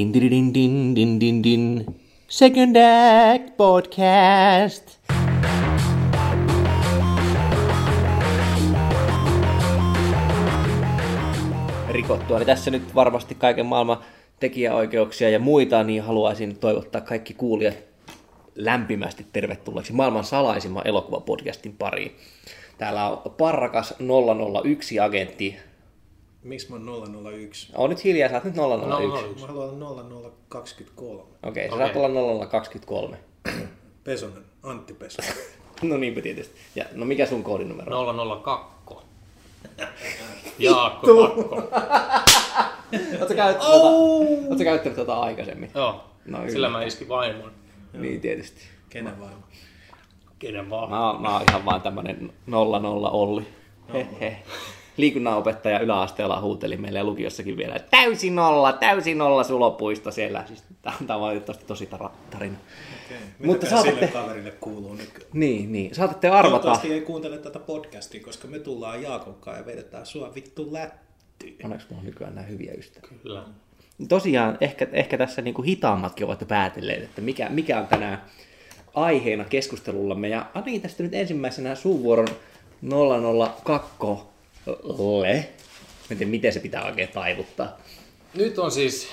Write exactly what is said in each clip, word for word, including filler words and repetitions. Din, din, din, din, din, din. Second Act Podcast. Rikottua. Eli tässä nyt varmasti kaiken maailman tekijäoikeuksia ja muita, niin haluaisin toivottaa kaikki kuulijat lämpimästi tervetulleeksi maailman salaisimman elokuvapodcastin pariin. Täällä on parrakas nolla nolla yksi-agentti. Miksi mä oon nolla nolla yksi? Oon nyt hiljaa, sä oot nyt nolla nolla yksi. Mä haluan olla nolla nolla kaksikymmentäkolme. Okei, okay, sä saat olla nolla nolla kaksikymmentäkolme. Pesonen, Antti Pesonen. No niinpä tietysti. Ja, no mikä sun koodinumero on? nolla nolla kaksi. Jaakko kakko. Ootko käyttänyt oh! tota, tota aikaisemmin? Joo, no, sillä mä iskin vaimon. Niin tietysti. Kenen vaimo? Kenen vaimo? Mä, mä oon ihan vaan tämmönen nolla nolla Olli. Hehe. Liikunnanopettaja yläasteella huuteli meille ja lukiossakin vielä, että täysi nolla, täysi nolla sulopuista siellä. Siis tämä on valitettavasti tosi tarina. Okei. Mutta saatatte... sille kaverille kuuluu nykyään? Niin, niin. Saatatte arvata. Toivottavasti ei kuuntele tätä podcastia, koska me tullaan Jaakon kanssa ja vedetään sua vittu lättyyn. Onneksi mulla on nykyään nämä hyviä ystäviä. Kyllä. Tosiaan ehkä, ehkä tässä niinku hitaammatkin ovat päätelleet, että mikä, mikä on tänään aiheena keskustelullamme. Ja ainakin tästä nyt ensimmäisenä suuvuoron nolla nolla kaksi. Ole. Miten, miten se pitää oikein taivuttaa? Nyt on siis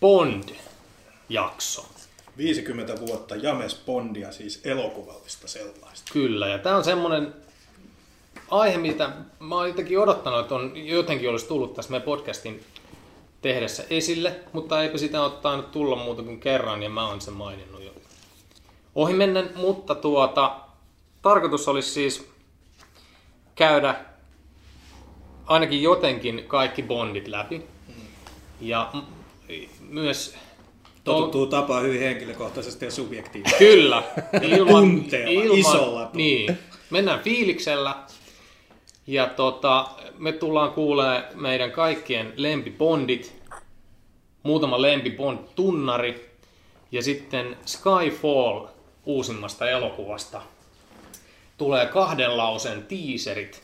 Bond-jakso. viisikymmentä vuotta James Bondia, siis elokuvallista sellaista. Kyllä, ja tämä on semmoinen aihe, mitä mä oon jotenkin odottanut, että on, jotenkin olisi tullut tässä meidän podcastin tehdessä esille, mutta eipä sitä ole tainnut tulla muuta kuin kerran, ja mä oon sen maininnut jo ohimennen, mutta tuota, tarkoitus olisi siis käydä ainakin jotenkin kaikki Bondit läpi. Ja myös... totuttuu tapaa hyvin henkilökohtaisesti ja subjektiivisesti. Kyllä. Ilman, tunteella, ilman, isolla. Niin. Mennään fiiliksellä. Ja tota, me tullaan kuulee meidän kaikkien lempibondit. Muutama lempibond-tunnari. Ja sitten Skyfall uusimmasta elokuvasta. Tulee kahden lausen tiiserit.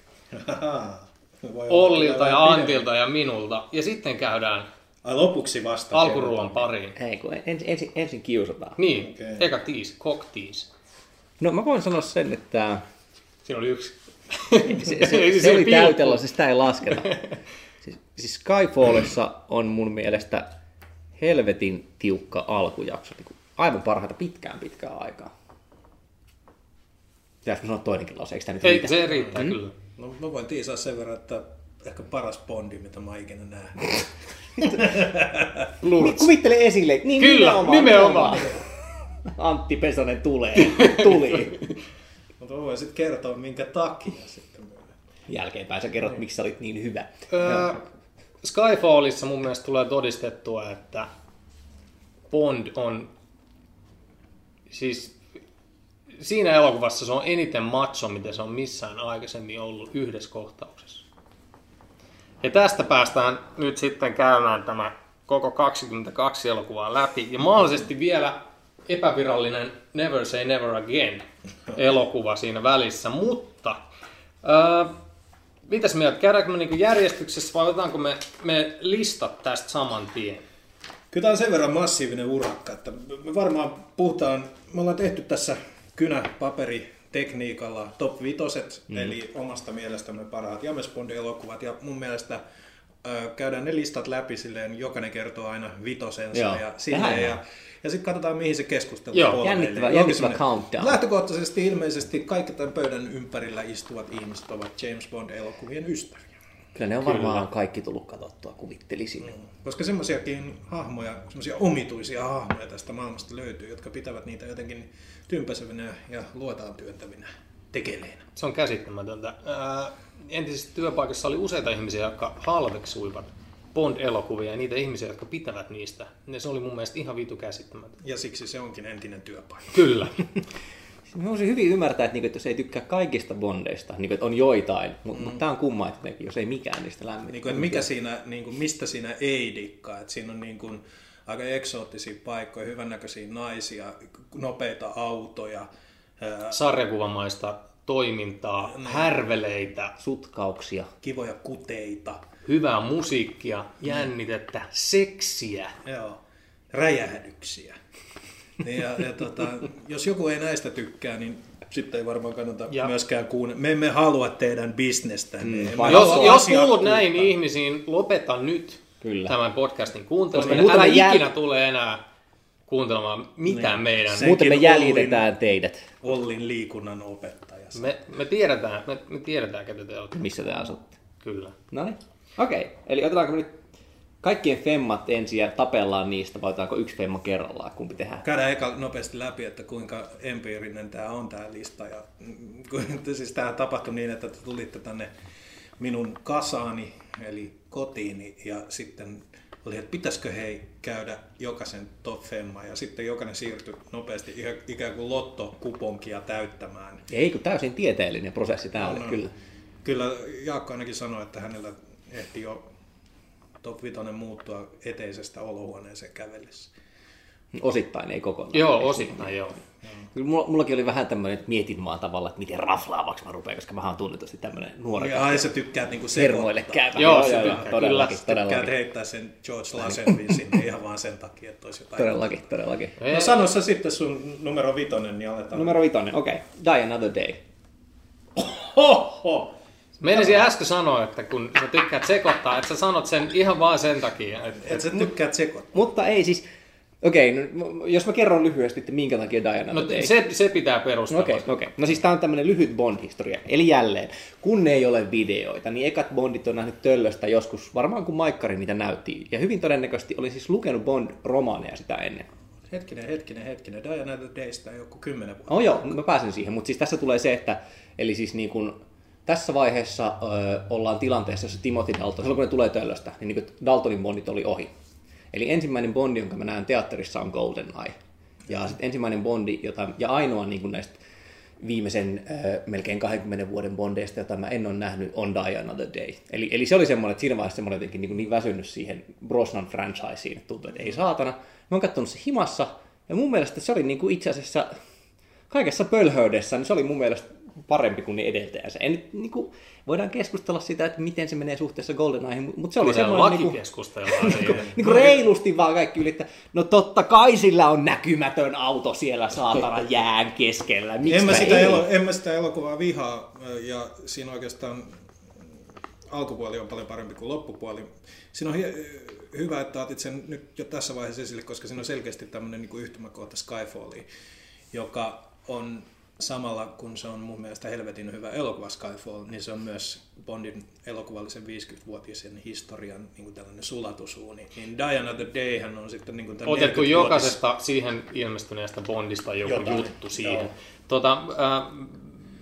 Ollilta ja Antilta ja minulta. Ja sitten käydään ai, lopuksi vasta alkuruuan pariin. Ei, kun ensin, ensin, ensin kiusataan. Niin, okay. Eka tiis, koktiis. No mä voin sanoa sen, että... siinä oli yksi. Se, se, se, se oli täytellä, siis sitä ei lasketa. Siis, siis Skyfallissa on mun mielestä helvetin tiukka alkujakso. Aivan parhaita pitkään pitkään aikaa. Pitäisikö sanoa toinenkin lause, eikö sitä nyt riitä? Ei, se riittää mm? kyllä. No, mä voin tiisaa sen verran, että ehkä paras Bondi, mitä mä ikinä nähnyt. Kuvittele esille. Niin, kyllä, nimenomaan. nimenomaan. Antti Pesonen tulee. Tuli. Mutta mä voin sitten kertoa, minkä takia. Sitten. Jälkeenpäin sä kerrot, niin. Miksi sä olit niin hyvä. Öö, Skyfallissa mun mielestä tulee todistettua, että Bond on... siis siinä elokuvassa se on eniten macho, mitä se on missään aikaisemmin ollut yhdessä kohtauksessa. Ja tästä päästään nyt sitten käymään tämä koko kaksikymmentäkaksi elokuvaa läpi. Ja mahdollisesti vielä epävirallinen Never Say Never Again elokuva siinä välissä. Mutta äh, mitäs mieltä? Käydäänkö me niinku järjestyksessä vai otetaanko me, me listat tästä saman tien? Kyllä tämä on sen verran massiivinen urakka, että me varmaan puhutaan, me ollaan tehty tässä kynä, paperi, tekniikalla top vitoset, mm. eli omasta mielestämme parhaat James Bond-elokuvat. Ja mun mielestä ö, käydään ne listat läpi silleen, jokainen kertoo aina vitosensa. Joo. ja silleen. Ja, ja sitten katsotaan, mihin se keskustelu polvelee. Jännittävä, jännittävä countdown. Lähtökohtaisesti ilmeisesti kaikki tämän pöydän ympärillä istuvat ihmiset ovat James Bond-elokuvien ystäviä. Kyllä ne on Kyllä. varmaan kaikki tullut katsottua, kuvittelisin. Mm. Koska semmoisiakin hahmoja, semmoisia omituisia hahmoja tästä maailmasta löytyy, jotka pitävät niitä jotenkin tympäisevinä ja luotaan työntävinä tekeleinä. Se on käsittämätöntä. Ää, entisessä työpaikassa oli useita ihmisiä, jotka halveksuivat Bond-elokuvia ja niitä ihmisiä, jotka pitävät niistä. Ja se oli mun mielestä ihan vitu käsittämätöntä. Ja siksi se onkin entinen työpaikka. Kyllä. Mä voisin hyvin ymmärtää, että, niinku, että jos ei tykkää kaikista bondeista, niinku, että on joitain, mutta mm. tämä on kumma, että jos ei mikään niistä lämmin. Niinku, mikä siinä, niinku, mistä siinä ei dikkaa? Et siinä on niinku, aika eksoottisia paikkoja, hyvännäköisiä naisia, nopeita autoja. Ää... sarjakuvamaista toimintaa, no. Härveleitä, sutkauksia, kivoja kuteita, hyvää musiikkia, jännitettä, seksiä. Joo. räjähdyksiä. Ja, ja tota, jos joku ei näistä tykkää, niin sitten ei varmaan kannata ja. myöskään kuunnella. Me emme halua teidän bisnestänne. Mm, jos jos kuulut näin ihmisiin, lopeta nyt Kyllä. tämän podcastin kuunteleminen. Älä jäl... ikinä tule enää kuuntelemaan mitään niin. meidän. Senkin muuten me jäljitetään Ollin, teidät. Ollin liikunnan opettaja. Me, me tiedetään, me, me tiedetään, ketä te olette. Missä te asutte. Kyllä. No niin. Okei. Okay. Eli otetaanko nyt kaikkien femmat ensin ja tapellaan niistä, vai otetaanko yksi femma kerrallaan, kumpi tehdään? Käydään eka nopeasti läpi, että kuinka empiirinen tämä on tämä lista. Ja, siis tämä tapahtui niin, että te tulitte tänne minun kasaani, eli kotiini, ja sitten oli, että pitäisikö hei käydä jokaisen top femma, ja sitten jokainen siirtyi nopeasti ihan, ikään kuin lottokuponkia täyttämään. Ei, kun täysin tieteellinen prosessi tämä oli, no, no, kyllä. Kyllä Jaakko ainakin sanoi, että hänellä ehti jo top vitonen muuttua eteisestä olohuoneeseen kävellessä. Osittain, ei kokonaan. Joo, osittain, joo. Kyllä mullakin oli vähän tämmöinen, että mietin vaan tavalla, että miten raflaavaksi mä rupean, koska mä oon tunnetusti tämmöinen nuori. Ai, sä tykkäät niinku sermoille käyvä. Joo, joo, joo, todellakin. Sä tykkäät heittää sen George Lazenbyn sinne ihan vaan sen takia, että olisi jotain. Todellakin, todellakin. No sano sä sitten sun numero vitonen, niin aletaan. Numero vitonen, okei. Okay. Die Another Day. Ohoho! Meinasin äsken sanoa, että kun sä tykkäät sekoittaa, että sä sanot sen ihan vaan sen takia. Että et sä tykkäät sekoittaa. Mutta ei siis, okei, no, jos mä kerron lyhyesti, että minkä takia Die Another Day. No se, se pitää perustella. Okei, okei. No siis tää on tämmönen lyhyt Bond-historia. Eli jälleen, kun ei ole videoita, niin ekat Bondit on nähnyt töllöstä joskus, varmaan kun maikkari niitä näytti. Ja hyvin todennäköisesti olin siis lukenut Bond-romaaneja sitä ennen. Hetkinen, hetkinen, hetkinen. Die Another Daystä joku kymmenen vuotta. Oh joo, mä pääsen siihen. Mutta siis tässä tulee se, että eli siis niin kuin tässä vaiheessa ö, ollaan tilanteessa, jossa Timothy Dalton, silloin kun ne tulee töllöstä, niin, niin Daltonin Bondit oli ohi. Eli ensimmäinen Bondi, jonka mä näen teatterissa, on Golden Eye. Ja sitten ensimmäinen Bondi, jota, ja ainoa niin kuin näistä viimeisen ö, melkein kahdenkymmenen vuoden Bondeista, jota mä en ole nähnyt, on Die Another Day. Eli, eli se oli semmoinen, että siinä vaiheessa semmoinen jotenkin niin, niin väsynyt siihen Brosnan franchiseen, että tuntuu, että ei saatana. Mä oon katsonut se himassa, ja mun mielestä se oli niin kuin itse asiassa kaikessa pölhöydessä, niin se oli mun mielestä parempi kuin ne edeltäjänsä. En, niin kuin, voidaan keskustella sitä, että miten se menee suhteessa GoldenEyeen, mutta se oli semmoinen niin kuin, niin kuin reilusti vaan kaikki ylittää. No totta kai sillä on näkymätön auto siellä saatana jään keskellä. En mä, sitä elo, en mä sitä elokuvaa vihaa, ja siinä oikeastaan alkupuoli on paljon parempi kuin loppupuoli. Siinä on hie- hyvä, että otit sen nyt jo tässä vaiheessa esille, koska siinä on selkeästi tämmöinen niin kuin yhtymäkohta Skyfalliin, joka on samalla kun se on mun mielestä helvetin hyvä elokuva Skyfall, niin se on myös Bondin elokuvallisen viisikymmenvuotisen historian niin kuin tällainen sulatusuuni. Niin Die Another Dayhän on sitten niin kuin tämän otettu jokaisesta siihen ilmestyneestä Bondista joku Jotain. juttu siihen. Tota, äh,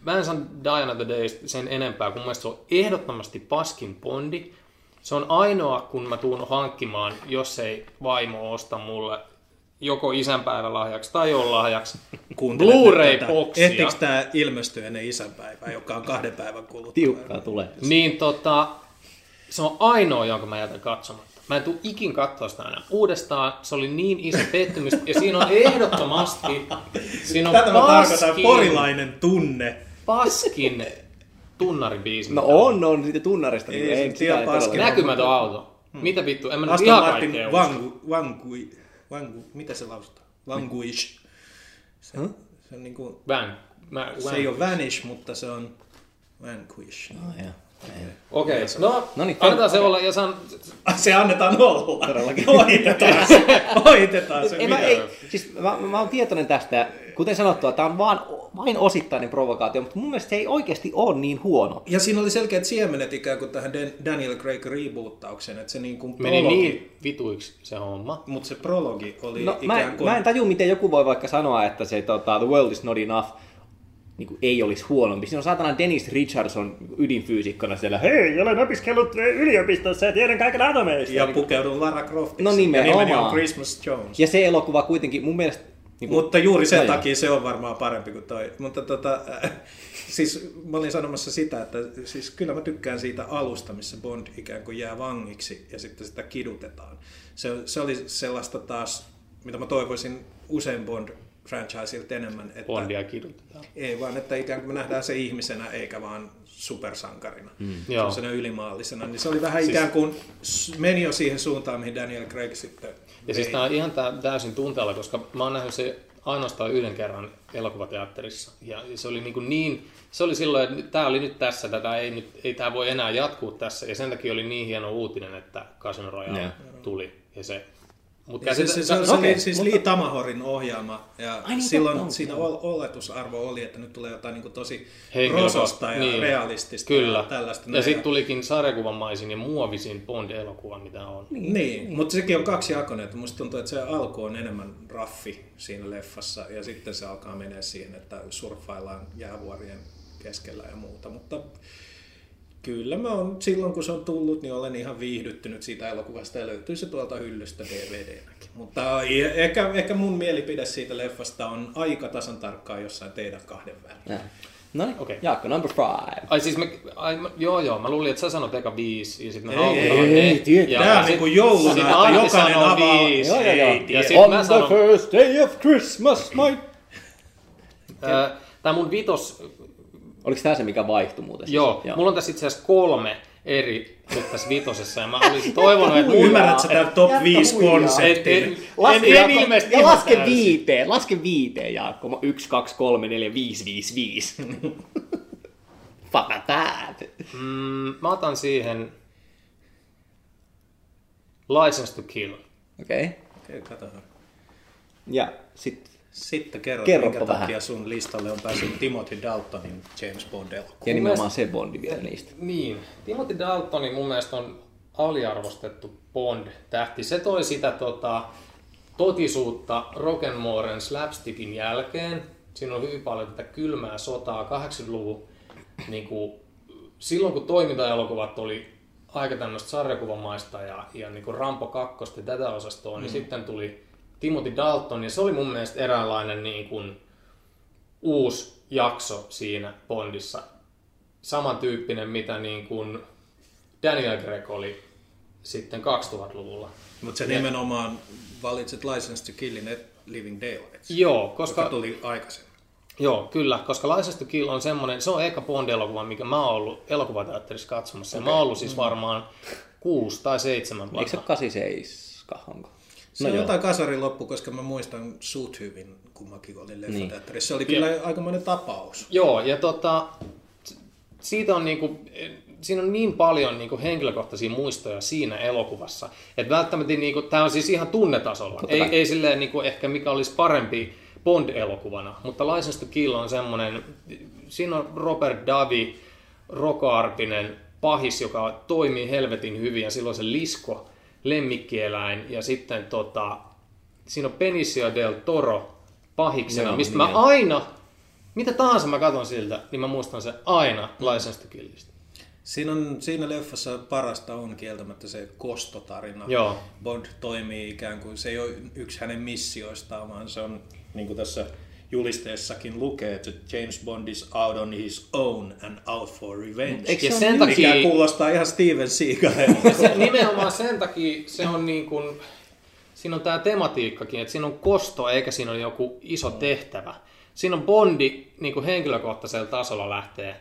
mä en sano Die Another Day sen enempää, kun mun mielestä se on ehdottomasti paskin Bondi. Se on ainoa, kun mä tuun hankkimaan, jos ei vaimo osta mulle joko isänpäivän lahjaksi tai jollain lahjaksi Blu-ray-boksia. Ehtikö tämä ilmestyy ennen isänpäivää, joka on kahden päivän kuluttua? Tiukkaa tulee. Niin tota, se on ainoa, jonka mä jätän katsomatta. Mä en tule ikin katsoa sitä aina uudestaan. Se oli niin iso pettymys. Ja siinä on ehdottomasti siinä on tätä paskin, mä tarkoitan porilainen tunne. Paskin tunnaribiisi. No on, on siitä tunnarista. Ei, ei, sitä ei paskin. Näkymätön auto. Hmm. Mitä vittu? En mä nyt ihan kaikkea Vankui. Vangu, mitä se lausutaan? Vanquish. Se, huh? se on niinku van. Mä, se ei ole vanish, mutta se on vanquish. Oh, yeah. Okei. Okay. Okay. No, no niin, annetaan se olla ja san se annetaan olla. Todellakin. Ohitetaan se. Ohitetaan se. Ei, mä, ei, siis mä, mä oon tietoinen tästä. Kuten sanottua, tämä on vaan, vain osittainen provokaatio, mutta mun mielestä se ei oikeasti ole niin huono. Ja siinä oli selkeät siemenet ikään kuin tähän Daniel Craig reboottaukseen, että se niin kuin prologi. Meni niin vituiksi se homma. Mutta se prologi oli no, ikään kuin mä en, mä en taju, miten joku voi vaikka sanoa, että se tota, the world is not enough. Niin kuin ei olisi huonompi. Siinä on saatana Dennis Richardson ydinfyysikkona siellä, hei, olen opiskellut yliopistossa ja tiedän kaiken atomeista. Ja pukeudun Lara Croftiksi. No nimenomaan. Ja nimeni on Christmas Jones. Ja se elokuva kuitenkin mun mielestä niin kuin, mutta juuri sen takia se on varmaan parempi kuin toi. Mutta tota, äh, siis mä olin sanomassa sitä, että siis kyllä mä tykkään siitä alusta, missä Bond ikään kuin jää vangiksi ja sitten sitä kidutetaan. Se, se oli sellaista taas, mitä mä toivoisin usein Bond franchiseilta enemmän. Että Bondia kidutetaan. Ei vaan, että ikään kuin me nähdään se ihmisenä eikä vaan supersankarina, mm. sellaisena ylimaallisena. Niin se oli vähän siis... ikään kuin meni jo siihen suuntaan, mihin Daniel Craig sitten... Ja siis tämä on ihan täysin tunteella, koska mä oon nähnyt se ainoastaan yhden kerran elokuvateatterissa. Ja se oli niin, niin se oli silloin, että tämä oli nyt tässä, tätä ei, nyt, ei tämä voi enää jatkuu tässä. Ja sen takia oli niin hieno uutinen, että Casino Royale yeah. tuli. Ja se... Mutta se, se, se, no, se okay, oli siis mutta... Lee Tamahorin ohjaama, ja ai, niin, silloin on, siinä on. Oletusarvo oli, että nyt tulee jotain niin kuin tosi rososta ja niin, realistista. Kyllä. Ja tällaista. Ja sitten tulikin sarjakuvamaisin ja muovisin Bond-elokuva, mitä on. Niin, niin, mutta sekin on kaksijakoinen, että musta tuntuu, että se alku on enemmän raffi siinä leffassa, ja sitten se alkaa menee siihen, että surffaillaan jäävuorien keskellä ja muuta, mutta... Kyllä mä oon, silloin kun se on tullut, niin olen ihan viihdyttynyt siitä elokuvasta ja löytyy se tuolta hyllystä D V D-näkin. Mutta ehkä, ehkä mun mielipide siitä leffasta on aika tasan tarkkaan jossain teidän kahden välillä. No niin, okay. Jaakko, number five. Ai siis me, ai, mä, joo joo, mä luulin, että sä sanot eka viisi ja sit mä haluan. Ei, ei, ei, tää on niinku jouluna, että jokainen avaa. Viisi, joo, joo, joo. Ei, ja sit on mä sanon... the first day of Christmas, my... Tää mun vitos... Oliko tämä se, mikä vaihtui muuten? Joo, Joo. Mulla on tässä itse asiassa kolme eri nyt tässä vitosessa, ja mä olisin toivonut, että... Ymmärrätkö tämän top viisi konseptin? Ja laske viiteen, laske viiteen, Jaakko. Yksi, kaksi, kolme, neljä, viisi, viisi, viisi. Patapäät. Mm, mä otan siihen... License to Kill. Okei. Okay. Okei, okay, katsotaan. Ja sitten... Sitten kerro, Kerropa minkä vähän. Takia sun listalle on päässyt Timothy Daltonin James Bond-elokuva. Ja nimenomaan se Bondi vielä niistä. Niin. Timothy Daltonin mun mielestä on aliarvostettu Bond-tähti. Se toi sitä tota, totisuutta Rock'n'Moren slapstickin jälkeen. Siinä on hyvin paljon tätä kylmää sotaa kahdeksankymmentäluvun. Niin kuin, silloin kun toimintaelokuvat oli aika tämmöistä sarjakuvamaista ja, ja niin kuin Rambo kakkosta ja tätä osastoa, niin mm. sitten tuli Timothy Dalton, ja se oli mun mielestä eräänlainen niin kuin uusi jakso siinä Bondissa. Samantyyppinen, mitä niin kuin Daniel Craig oli sitten kaksituhattaluvulla. Mutta se ja... nimenomaan valitsit License to Killin et Living Daylights. Joo, koska... Joka tuli aikaisemmin. Joo, kyllä, koska License to Kill on semmoinen, se on eka Bond-elokuva, mikä mä oon ollut elokuvateatterissa katsomassa. Okay. Mä oon ollut siis varmaan kuusi tai seitsemän vuotta. Eikö se ole kahdeksankymmentäseitsemän, onko? Se no jotain kasarin loppu, koska mä muistan suut hyvin, kun mäkin olin leffateatterissa. Se oli kyllä ja, aikamoinen tapaus. Joo, ja tota, siitä on niinku, siinä on niin paljon niinku henkilökohtaisia muistoja siinä elokuvassa, että välttämättä niinku, tämä on siis ihan tunnetasolla. Ei, ei silleen niinku ehkä mikä olisi parempi Bond-elokuvana, mutta License to Kill on semmoinen, siinä on Robert Davi, Rocco Arpinen, pahis, joka toimii helvetin hyvin ja silloin se lisko, lemmikkieläin, ja sitten tota, siinä on Benicio del Toro pahiksena, no, mistä niin. Mä aina, mitä tahansa mä katson siltä, niin mä muistan sen aina License to Killistä. Siinä, on, siinä leffassa parasta on kieltämättä se kostotarina. Joo. Bond toimii ikään kuin, se ei ole yksi hänen missioistaan, vaan se on, niin kuin tässä julisteessakin lukee, että James Bond is out on his own and out for revenge. Eikö se sen takia... Mikä kuulostaa ihan Steven Seagalilta. Nimenomaan sen takia se on niin kuin, siinä on tämä tematiikkakin, että siinä on kosto eikä siinä ole joku iso tehtävä. Siinä on Bondi niin kuin henkilökohtaisella tasolla lähtee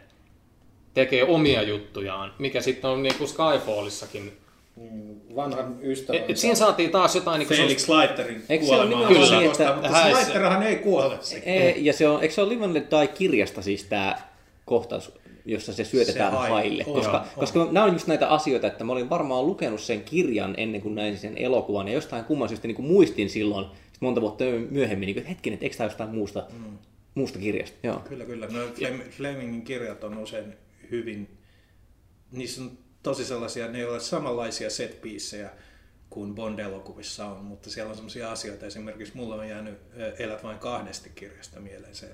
tekee omia juttujaan, mikä sitten on niin kuin Skyfallissakin. Vanhan ystävän. Et, et siinä saatiin taas jotain... Niin Felix Leiterin kuolemaa. Kyllä. Että, mutta se Leiterhan ei kuole. E, ja se on, eikö se ole Live and Let Die -kirjasta siis tämä kohtaus, jossa se syötetään se haille? On, koska, on. koska nämä on just näitä asioita, että mä olin varmaan lukenut sen kirjan ennen kuin näin sen elokuvan. Ja jostain kumman syystä niin muistin silloin, monta vuotta myöhemmin, niin hetken, että eikö tämä jostain muusta, mm. muusta kirjasta? Joo. Kyllä, kyllä. No, Flemingin kirjat on usein hyvin... Niissä on tosi sellaisia, ne ei ole samanlaisia set-biisejä kuin Bond-elokuvissa on, mutta siellä on sellaisia asioita, esimerkiksi mulla on jäänyt Elät vain kahdesti -kirjasta mieleen se,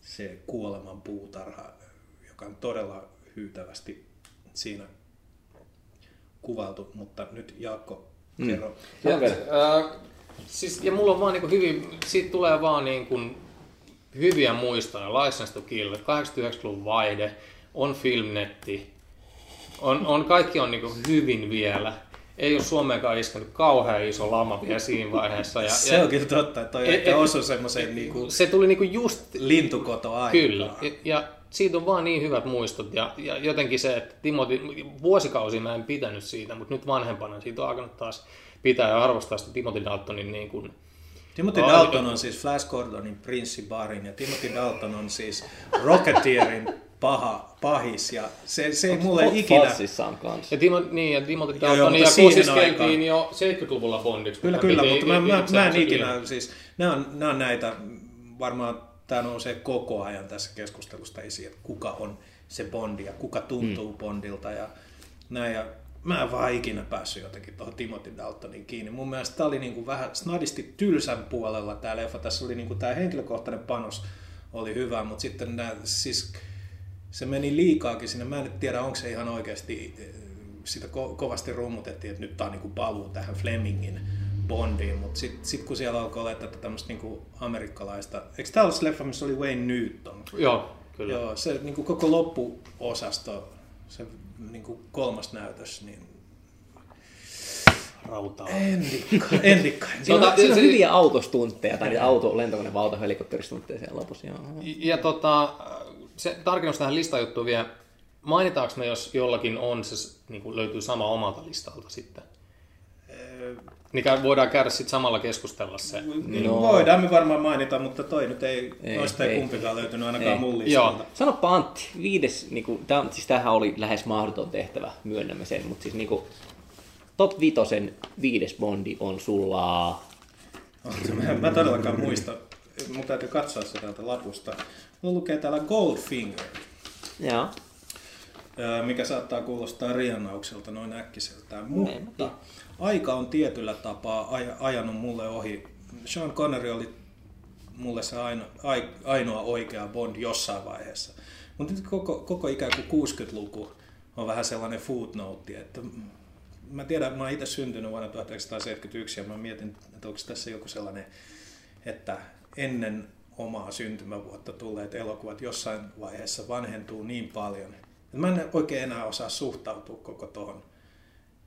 se kuoleman puutarha, joka on todella hyytävästi siinä kuvailtu, mutta nyt Jaakko, kerro. Mm. Ja, äh, siis, ja mulla on vaan niin hyvin, siitä tulee vaan niin kuin hyviä muistoja, License to Kill, kahdeksankymmentäluvun vaihde, on Filmnetti, On, on, kaikki on niin hyvin vielä. ei ole Suomeenkaan iskenyt kauhean iso lama vielä siinä vaiheessa. Ja, se ja, on kyllä totta, että toi et, osui semmoiseen niinku se tuli niinku just lintukotoaikaan. Kyllä, ja, ja siitä on vaan niin hyvät muistot. Ja, ja jotenkin se, että Timothy, vuosikausia mä en pitänyt siitä, mutta nyt vanhempana siitä on alkanut taas pitää ja arvostaa sitä Timothy Daltonin niin kuin... Timothy Dalton on siis Flash Gordonin prinssi Barin ja Timothy Dalton on siis Rocketeerin paha, pahis ja se, se ei mulle ikinä... Fassissaan kanssa. Ja Timothy niin, Dalton ja kuusiskeltiin jo seitsemänkymmentäluvulla Bondiksi. Kyllä, kyllä, mutta mä, mä, mä en ikinä, siis nämä on, nämä on näitä, varmaan tämä nousee koko ajan tässä keskustelusta esiin, että kuka on se Bondi ja kuka tuntuu hmm. Bondilta ja näin ja... Mä en vaan ikinä päässyt jotenkin tuohon Timothy Daltonin kiinni. Mun mielestä tää oli niinku vähän snadisti tylsän puolella tää leffa. Tässä oli niinku tää henkilökohtainen panos oli hyvä, mutta sitten nää, siis se meni liikaakin sinne. Mä en nyt tiedä, onko se ihan oikeasti, sitä ko- kovasti rummutettiin, että nyt tää on niinku paluu tähän Flemingin Bondiin. Mutta sitten sit kun siellä alkoi olettaa tämmöistä niinku amerikkalaista... Eikö tää ollut se leffa, missä oli Wayne Newton? Joo, kyllä. Joo, se niinku koko loppuosasto... Se niin kuin kolmas näytös, niin rautaa. Endikka, endikka. Siinä on, siinä on hyviä autostuntteja, tai auto, lentokone, valta, helikopteristuntteja siellä lopussa. Joo. Ja tota, se tarkennus tähän listajuttuun vielä. Mainitaanko me, jos jollakin on, se niin kuin löytyy sama omalta listalta sitten? Niin voidaan käydä sitten samalla keskustella se. No. Voidaan me varmaan mainita, mutta toi nyt ei, ei noista ei, ei kumpikaan löytynyt ainakaan mun listalta. Sanoppa Antti, viides, niin kuin, täm, siis tämähän oli lähes mahdoton tehtävä, myönnämme sen, mutta siis niin kuin, top vitosen viides Bondi on sulla... Oh, mä, mä todellakaan muista, mutta täytyy katsoa se täältä lapusta. Mulla lukee täällä Goldfinger. Joo. Mikä saattaa kuulostaa rihannaukselta noin äkkiseltään, mutta aika on tietyllä tapaa ajanut mulle ohi. Sean Connery oli mulle se ainoa oikea Bond jossain vaiheessa, mutta nyt koko, koko ikään kuin kuusikymmentäluku on vähän sellainen footnote, että mä tiedän, mä oon itse syntynyt vuonna tuhatyhdeksänsataaseitsemänkymmentäyksi ja mä mietin, että onko tässä joku sellainen, että ennen omaa syntymävuotta tulleet elokuvat jossain vaiheessa vanhentuu niin paljon. Mä en oikein enää osaa suhtautua koko tuohon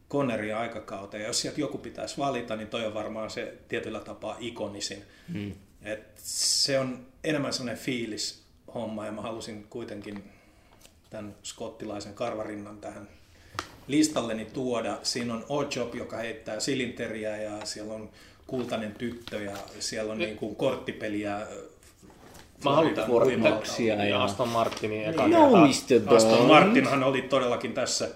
Conneryn aikakauteen. Jos sieltä joku pitäisi valita, niin toi on varmaan se tietyllä tapaa ikonisin. Mm. Et se on enemmän sellainen fiilishomma ja mä halusin kuitenkin tämän skottilaisen karvarinnan tähän listalleni tuoda. Siinä on Oddjob, joka heittää silinteriä ja siellä on kultainen tyttö ja siellä on niin kuin korttipeliä. Mä halutaan Taksia ja Aston Martinia. No, mister Aston Martinhan oli todellakin tässä,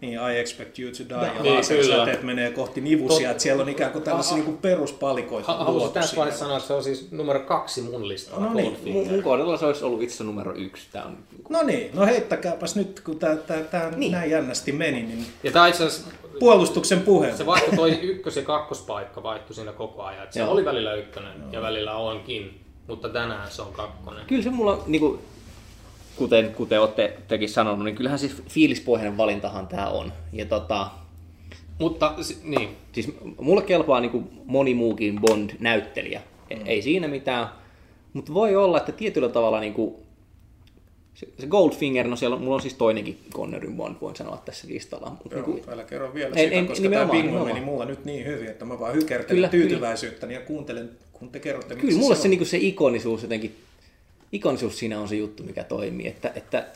niin I Expect You to Die, ja niin, laasersäteet menee kohti nivusia, että siellä on ikään kuin tällaisia niinku peruspalikoita. Haluaisin tässä vaiheessa sanoa, että se on siis numero kaksi mun listalla. No niin, mun kohdalla se olisi ollut itse numero yksi. Tää on... No niin, no heittäkääpäs nyt, kun tää, tää, tää niin. näin jännästi meni, niin ja tää itse asiassa... puolustuksen puhe. Se vaihtui toi ykkös- ja kakkospaikka vaihtui siinä koko ajan, että se oli välillä ykkönen no. ja välillä onkin. Mutta tänään se on kakkonen. Kyllä se mulla, niin kuin, kuten, kuten olette tekin sanonut, niin kyllähän siis fiilispohjainen valintahan tämä on. Ja tota, mutta, niin. Siis mulle kelpaa niin kuin moni muukin Bond-näyttelijä. Mm. Ei siinä mitään. Mutta voi olla, että tietyllä tavalla niin kuin, se Goldfinger, no siellä mulla on siis toinenkin Conneryn Bond, voin sanoa tässä listalla. Mut joo, niin kuin, älä kerro vielä en, sitä, en, koska tämä bingo meni mulla nyt niin hyvin, että mä vaan hykertelen tyytyväisyyttäni ja kuuntelen. Kun te kerrotte, kyllä mulle se, se, niin se ikonisuus, jotenkin, ikonisuus siinä on se juttu, mikä toimii. Että, että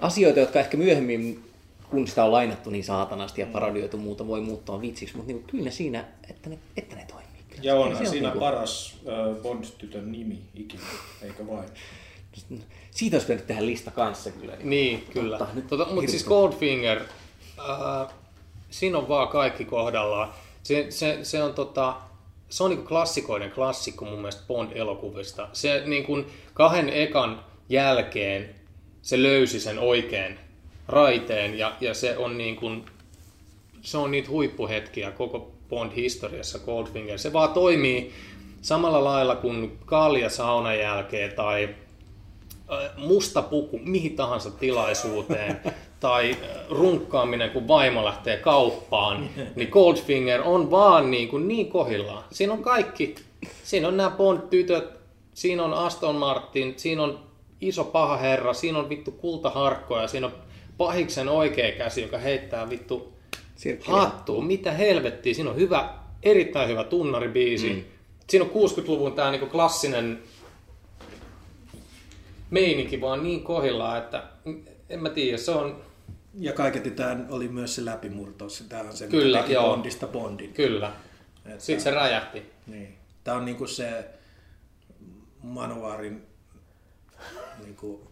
asioita, jotka ehkä myöhemmin, kun sitä on lainattu niin saatanasti ja parodioitu muuta, voi muuttua vitsiksi, mutta niin kyllä siinä, että ne, että ne toimii. Kyllä. Ja onhan siinä on niin kuin... paras äh, Bond-tytön nimi ikinä, eikö vain? Siitä olisi pitänyt tehdä lista kanssa kyllä. Niin, kyllä. Totta, nyt... tota, mutta siis Goldfinger, äh, siinä on vaan kaikki kohdallaan. Se, se, se on tota... Se on niin kuin klassikoiden klassikko mun mielestä Bond-elokuvista. Se niin kuin kahden ekan jälkeen se löysi sen oikean raiteen ja, ja se on niin kuin, se on niitä huippuhetkiä koko Bond-historiassa Goldfinger. Se vaan toimii samalla lailla kuin kalja saunan jälkeen tai musta puku mihin tahansa tilaisuuteen tai runkkaaminen, kun vaimo lähtee kauppaan, niin Goldfinger on vaan niin, kuin niin kohillaan. Siinä on kaikki. Siinä on nämä Bond-tytöt, siinä on Aston Martin, siinä on iso paha herra, siinä on vittu kultaharkkoja, siinä on pahiksen oikea käsi, joka heittää vittu hattuun, mitä helvettiä, siinä on hyvä, erittäin hyvä tunnaribiisi. Mm. Siinä on kuudenkymmenen luvun tämä niinku klassinen meininki vaan niin kohillaan, että en mä tiedä, se on... Ja kaiketi tämä oli myös se läpimurto, tämä on se, kyllä, mitä Bondista Bondin. Kyllä, että... sitten se räjähti. Niin. Tämä on niinku se Manowaarin... niinku...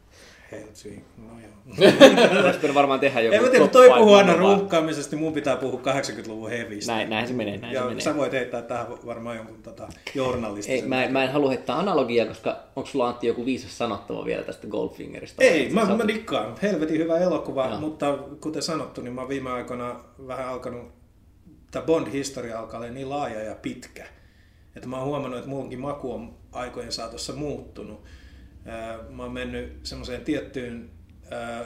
Heltsi, no joo. Voisi varmaan tehdä joku... En mä tiedä, toi puhuu aina runkkaamisesta, mun pitää puhua kahdeksankymmentäluvun hevistä. Näin, näin se menee, näin ja se menee. Sä voit heittää tähän varmaan jonkun tota, journalistisen. Ei, mä, en, mä en halua heittää analogiaa, koska onko sulla Antti joku viisas sanottava vielä tästä Goldfingerista? Ei, mä, mä dikkaan. Helvetin hyvä elokuva, no. Mutta kuten sanottu, niin mä oon viime aikoina vähän alkanut... Tää Bond-historia alkaa olla niin laaja ja pitkä, että mä oon huomannut, että munkin maku on aikojen saatossa muuttunut. Mä oon mennyt semmoiseen tiettyyn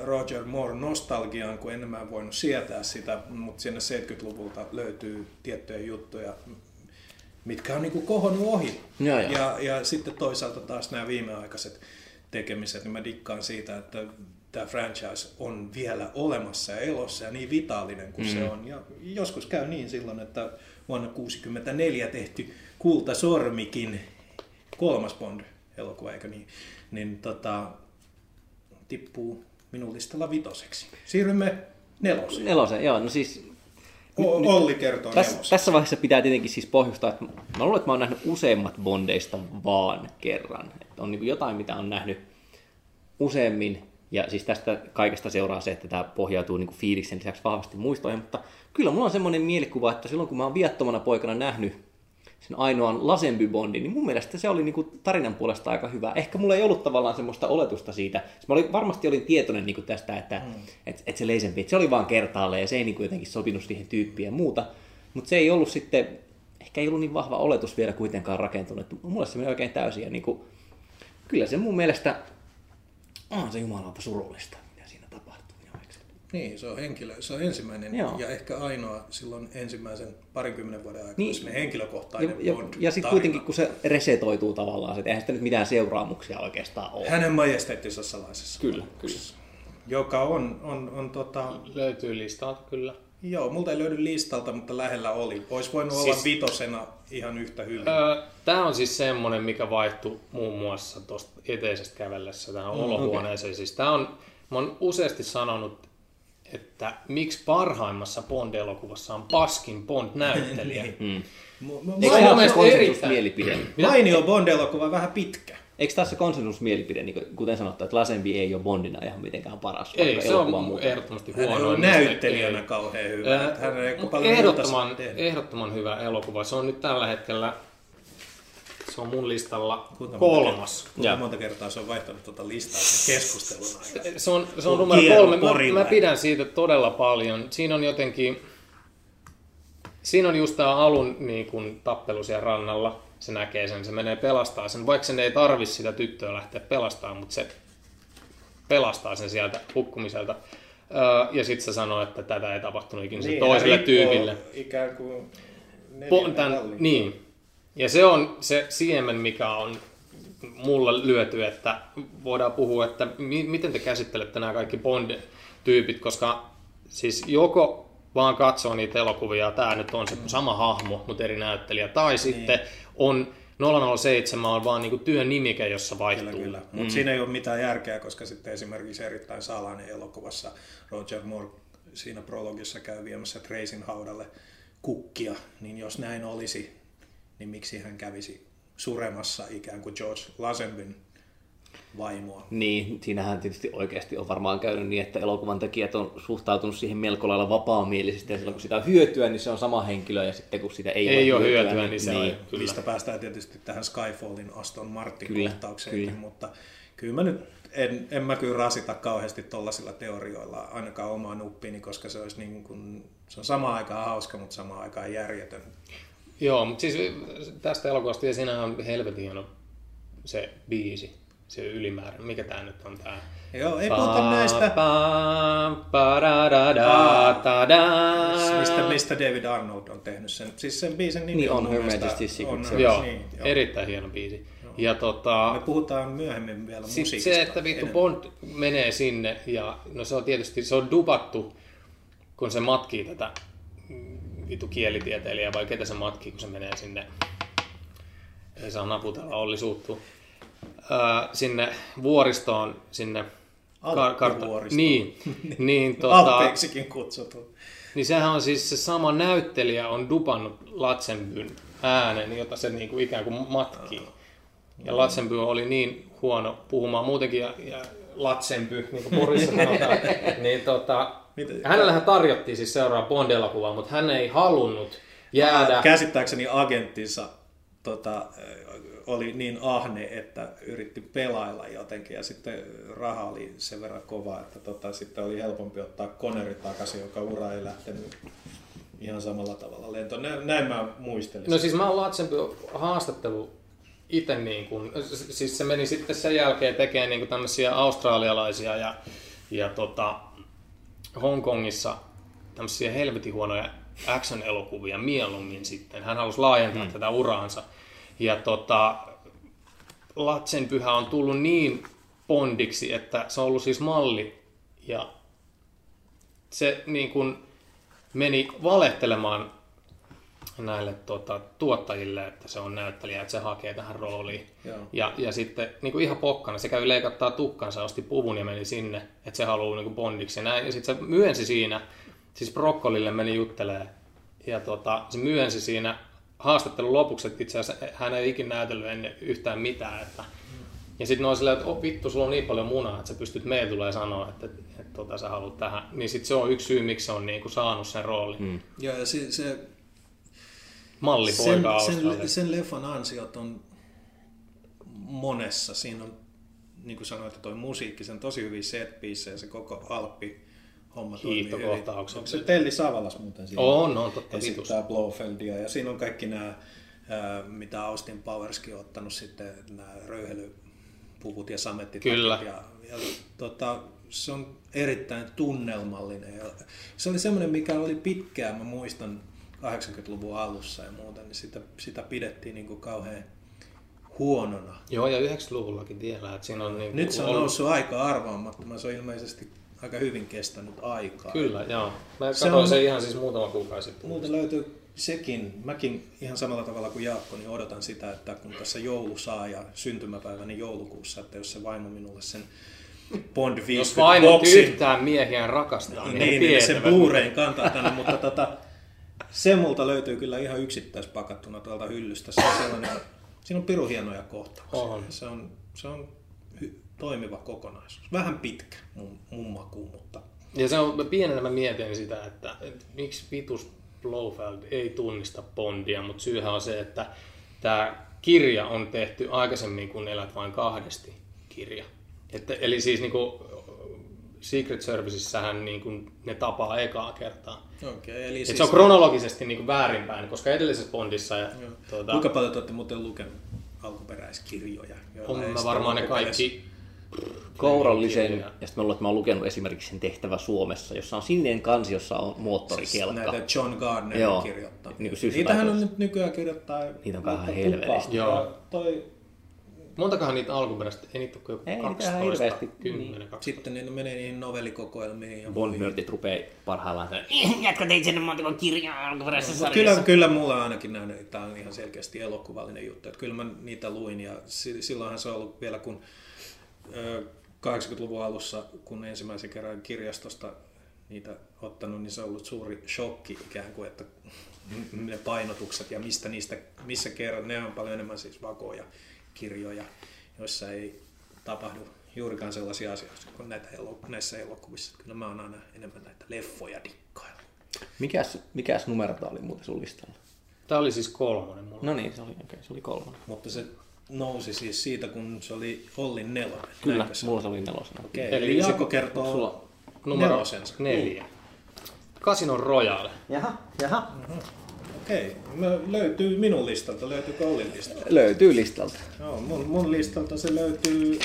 Roger Moore-nostalgiaan, kun ennen mä en voinut sietää sitä, mutta sinne seitsemänkymmentäluvulta löytyy tiettyjä juttuja, mitkä on niinku kohonnut ohi. Ja, ja. Ja, ja sitten toisaalta taas nämä viimeaikaiset tekemiset, niin mä dikkaan siitä, että tämä franchise on vielä olemassa ja elossa ja niin vitaalinen kuin mm. se on. Ja joskus käy niin silloin, että vuonna tuhatyhdeksänsataakuusikymmentäneljä tehty Kultasormikin kolmas Bond-elokuva, eikö niin? Niin tota, tippuu minun listalla vitoseksi. Siirrymme neloseen. Neloseen, joo. No siis, o- Olli kertoo täs, neloseen. Tässä vaiheessa pitää tietenkin siis pohjustaa, että mä luulen, että mä oon nähnyt useimmat Bondeista vaan kerran. Että on niin kuin jotain, mitä on nähnyt useammin. Ja siis tästä kaikesta seuraa se, että tämä pohjautuu niin kuin fiiliksen lisäksi vahvasti muistoihin. Mutta kyllä mulla on semmoinen mielikuva, että silloin kun mä oon viattomana poikana nähnyt sen ainoan Lazenby Bondin, niin mun mielestä se oli niinku tarinan puolesta aika hyvä. Ehkä mulla ei ollut tavallaan semmoista oletusta siitä. Mä olin, varmasti olin tietoinen niinku tästä, että mm. et, et se Lazenby, se oli vaan kertaalleen ja se ei niinku jotenkin sopinut siihen tyyppiin ja muuta. Mutta se ei ollut sitten, ehkä ei ollut niin vahva oletus vielä kuitenkaan rakentunut. Mulle se meni oikein täysin. Ja niinku, kyllä se mun mielestä on se jumalauta surullista, mitä siinä tapahtuu. Niin, se on henkilö, se on ensimmäinen Joo. ja ehkä ainoa silloin ensimmäisen parinkymmenen vuoden aikana niin, semmoinen henkilökohtainen ja, Bond. Ja, ja sitten kuitenkin, kun se resetoituu tavallaan, että eihän sitä nyt mitään seuraamuksia oikeastaan ole. Hänen majesteettisessa salaisessa. Kyllä, kyllä. Joka on, on, on tota... Löytyy listalta, kyllä. Joo, multa ei löydy listalta, mutta lähellä oli. Olisi voinut siis... olla vitosena ihan yhtä hyvin. Öö, Tämä on siis semmoinen, mikä vaihtui muun muassa tuosta eteisestä kävellessä tähän mm, olohuoneeseen. Okay. Siis tää on, mä oon useasti sanonut, että miksi parhaimmassa Bond-elokuvassa on paskin Bond-näyttelijä. Mm. Eikö se ole konsensusmielipide? Mainio Bond-elokuva on vähän pitkä. Eikö tässä konsensusmielipide, niin kuten sanottu, että Lazenby ei ole Bondina ihan mitenkään paras? Ei, se on ehdottomasti huono. Hän on näyttelijänä kauhean hyvä. Äh, hän ehdottoman, ehdottoman hyvä elokuva. Se on nyt tällä hetkellä, se on mun listalla kuinka kolmas. Kuinka monta kertaa se on vaihtanut tuota listaa sen keskustelun aikana? Se on, se on numero kolme. Mä, mä pidän siitä todella paljon. Siinä on jotenkin, siinä on just tämä alun niin kun tappelu siellä rannalla. Se näkee sen, se menee pelastaa sen. Vaikka sen ei tarvitse sitä tyttöä lähteä pelastamaan, mutta se pelastaa sen sieltä hukkumiselta. Ja sitten se sanoo, että tätä ei tapahtunut ikinä niin, toiselle tyypille. Ikään kuin Pontan, niin. Ja se on se siemen, mikä on mulla lyöty, että voidaan puhua, että mi- miten te käsittelette nämä kaikki Bond-tyypit, koska siis joko vaan katsoo niitä elokuvia, tämä nyt on se sama hahmo, mutta eri näyttelijä, tai sitten niin. on nolla nolla seitsemän on vaan niinku työn nimike, jossa vaihtuu. Kyllä, kyllä. Mutta mm. siinä ei ole mitään järkeä, koska sitten esimerkiksi erittäin salainen elokuvassa Roger Moore siinä prologissa käy viemässä Tracyn haudalle kukkia, niin jos näin olisi, niin miksi hän kävisi suremassa ikään kuin George Lazenbyn vaimoa? Niin, siinähän tietysti oikeasti on varmaan käynyt niin, että elokuvan tekijät on suhtautunut siihen melko lailla vapaamielisesti, ja silloin kun sitä on hyötyä, niin se on sama henkilö, ja sitten kun sitä ei, ei ole hyötyä, hyötyä niin, niin se niin, on. Mistä päästään tietysti tähän Skyfallin Aston Martin-kohtaukseenkin, mutta kyllä mä nyt en, en mä kyllä rasita kauheasti tuollaisilla teorioilla ainakaan omaa nuppiini, koska se olisi niin kuin, se on samaan aikaan hauska, mutta samaan aikaan järjetön. Joo, mutta siis tästä elokuvasta ja siinä on helvetin hieno se biisi, se ylimääräinen. Mikä tää nyt on tää? Joo, ei puhuta näistä. Mistä, mistä David Arnold on tehnyt sen? Siis sen biisin nimi niin on On Her Majesty's Secret Service. Joo, niin, joo, erittäin hieno biisi. Joo. Ja tota, me puhutaan myöhemmin vielä musiikista. Se, että vittu Bond menee sinne ja no se on tietysti, se on dubattu, kun se matkii tätä vitu kielitieteilijä vai ketä se matkii, kun se menee sinne, ei saa naputella, Olli suuttuu, öö, sinne vuoristoon, sinne Alppivuoristoon. Niin, niin, tota, Alppiksikin kutsutun. Niin sehän on siis se sama näyttelijä on dupannut Lazenbyn äänen, jota se niinku ikään kuin matkii. Ja Lazenby oli niin huono puhumaan muutenkin, ja, ja Lazenby, niin kuin Porissa sanotaan, niin tota, hänellähän tarjottiin siis seuraa Bond-elokuvaa, mutta hän ei halunnut jäädä. Käsittääkseni agenttinsa tota, oli niin ahne, että yritti pelailla jotenkin, ja sitten raha oli sen verran kova, että tota, sitten oli helpompi ottaa Connery takaisin, joka ura ei lähtenyt ihan samalla tavalla lentoon. Näin mä muistelin. No siis mä oon Lazenby haastattelu itse, niin kuin, siis se meni sitten sen jälkeen tekemään niin kuin tämmöisiä australialaisia ja, ja tota, Hongkongissa tämmöisiä helvetin huonoja action-elokuvia mieluummin sitten. Hän halusi laajentaa hmm. tätä uraansa. Ja tota, Lazenbyhän on tullut niin Bondiksi, että se on ollut siis malli. Ja se niin kuin meni valehtelemaan näille tota, tuottajille, että se on näyttelijä, että se hakee tähän rooliin. Ja, ja sitten niin kuin ihan pokkana, se kävi leikattaa tukkansa, osti puvun ja meni sinne, että se haluaa niin kuin Bondiksi. Näin. Ja sitten se myönsi siinä, siis Brokkolille meni juttelemaan, ja tota, se myönsi siinä haastattelun lopuksi, että itse asiassa hän ei ikinä näytellyt ennen yhtään mitään. Että. Ja sitten ne on silleen, että oh, vittu, sulla on niin paljon munaa, että sä pystyt meille tulee sanoa, että, että, että tota, sä haluat tähän. Niin sitten se on yksi syy, miksi se on niin kuin saanut sen roolin. Mm. Joo, ja se... se... Sen, sen, sen leffan ansiot on monessa. Siinä on, niin kuin sanoit, että toi musiikki, sen tosi hyviä set-biisejä, se koko Alppi-homma toimii. Onko se Telli Savalas muuten siinä? On, on totta. Esittää Blofeldia, ja siinä on kaikki nämä, mitä Austin Powerskin on ottanut sitten, nämä röyhelypuvut ja samettit. Kyllä. Ja, ja, tota, se on erittäin tunnelmallinen. Ja se oli semmoinen, mikä oli pitkään, mä muistan, kahdeksankymmentäluvun alussa ja muuta, niin sitä, sitä pidettiin niin kuin kauhean huonona. Joo, ja yhdeksänkymmentäluvullakin vielä. Että siinä on niin nyt se on ollut... noussut aika arvaamattoman, se on ilmeisesti aika hyvin kestänyt aikaa. Kyllä, joo. Mä katsoin on... sen ihan siis muutama kuukausi sitten. Muuten löytyy sekin. Mäkin ihan samalla tavalla kuin Jaakko, niin odotan sitä, että kun tässä joulu saa ja syntymäpäivä, niin joulukuussa, että jos se vaimo minulle sen Bond viisikymmentä jos vainot yhtään miehiä rakastaa, niin, niin, niin se Blu-rayn kantaa tänne, mutta tota... Se multa löytyy kyllä ihan yksittäispakattuna tuolta hyllystä. Se on siinä on pirun hienoja kohtauksia. On. Se on, se on hy, toimiva kokonaisuus. Vähän pitkä mun, mun makuun, mutta... Ja se on, pienenä mä mietin sitä, että, että miksi vitus Blofeld ei tunnista Bondia, mutta syyhän on se, että tämä kirja on tehty aikaisemmin kuin Elät vain kahdesti -kirja. Että, eli siis niin kuin Secret Servicessähän niin kuin ne tapaa ekaa kertaa. Okei, eli siis... Se on kronologisesti niin kuin väärinpäin, koska edellisessä Bondissa... Ja, tuota... Kuinka paljon te olette muuten lukenut alkuperäiskirjoja? On mä varmaan ne kaikki kourallisen. Ja sitten mä luulen, että mä oon lukenut esimerkiksi sen Tehtävä Suomessa, jossa on sininen kansi, jossa on moottorikelkka. Näitä John Gardner kirjoittaa. Niin niitähän on nyt nykyään kirjoittaa. Niitä on vähän helveellistä. Toi... Montakohan niitä alkuperäistä? Ei niitä ole kuin kaksitoista, kymmenen, Sitten ne menee niihin novellikokoelmiin. Ja Bond-mörtit rupeaa parhaillaan. Jätkä teit sen montako kirjaa alkuperäisessä sarjassa. Kyllä, kyllä mulla ainakin näin, tämä on ihan selkeästi elokuvallinen juttu. Että kyllä mä niitä luin, ja silloinhan se on ollut vielä kun kahdeksankymmentäluvun alussa, kun ensimmäisen kerran kirjastosta niitä ottanut, niin se on ollut suuri shokki ikään kuin, että ne painotukset ja mistä niistä, missä kerran, ne on paljon enemmän siis vakoja kirjoja, joissa ei tapahdu juurikaan sellaisia asioita kuin näitä elok- näissä elokuvissa. Kyllä mä oon aina enemmän näitä leffoja dikkailla. Mikäs, mikäs numero tämä oli muuten sun listalla? Tämä oli siis kolmonen mulla. No niin, se oli, okay, se oli kolmonen. Mutta se nousi siis siitä, kun se oli Ollin nelonen. Kyllä, mulla se oli nelosena. Okay. Eli, Eli Jaakko kertoo nelosensa. Neljä. Casino Royale. Jaha, jaha. Mm-hmm. Hei, löytyy minun listalta, löytyykö Ollin listalta? Löytyy listalta. Joo, mun, mun listalta se löytyy,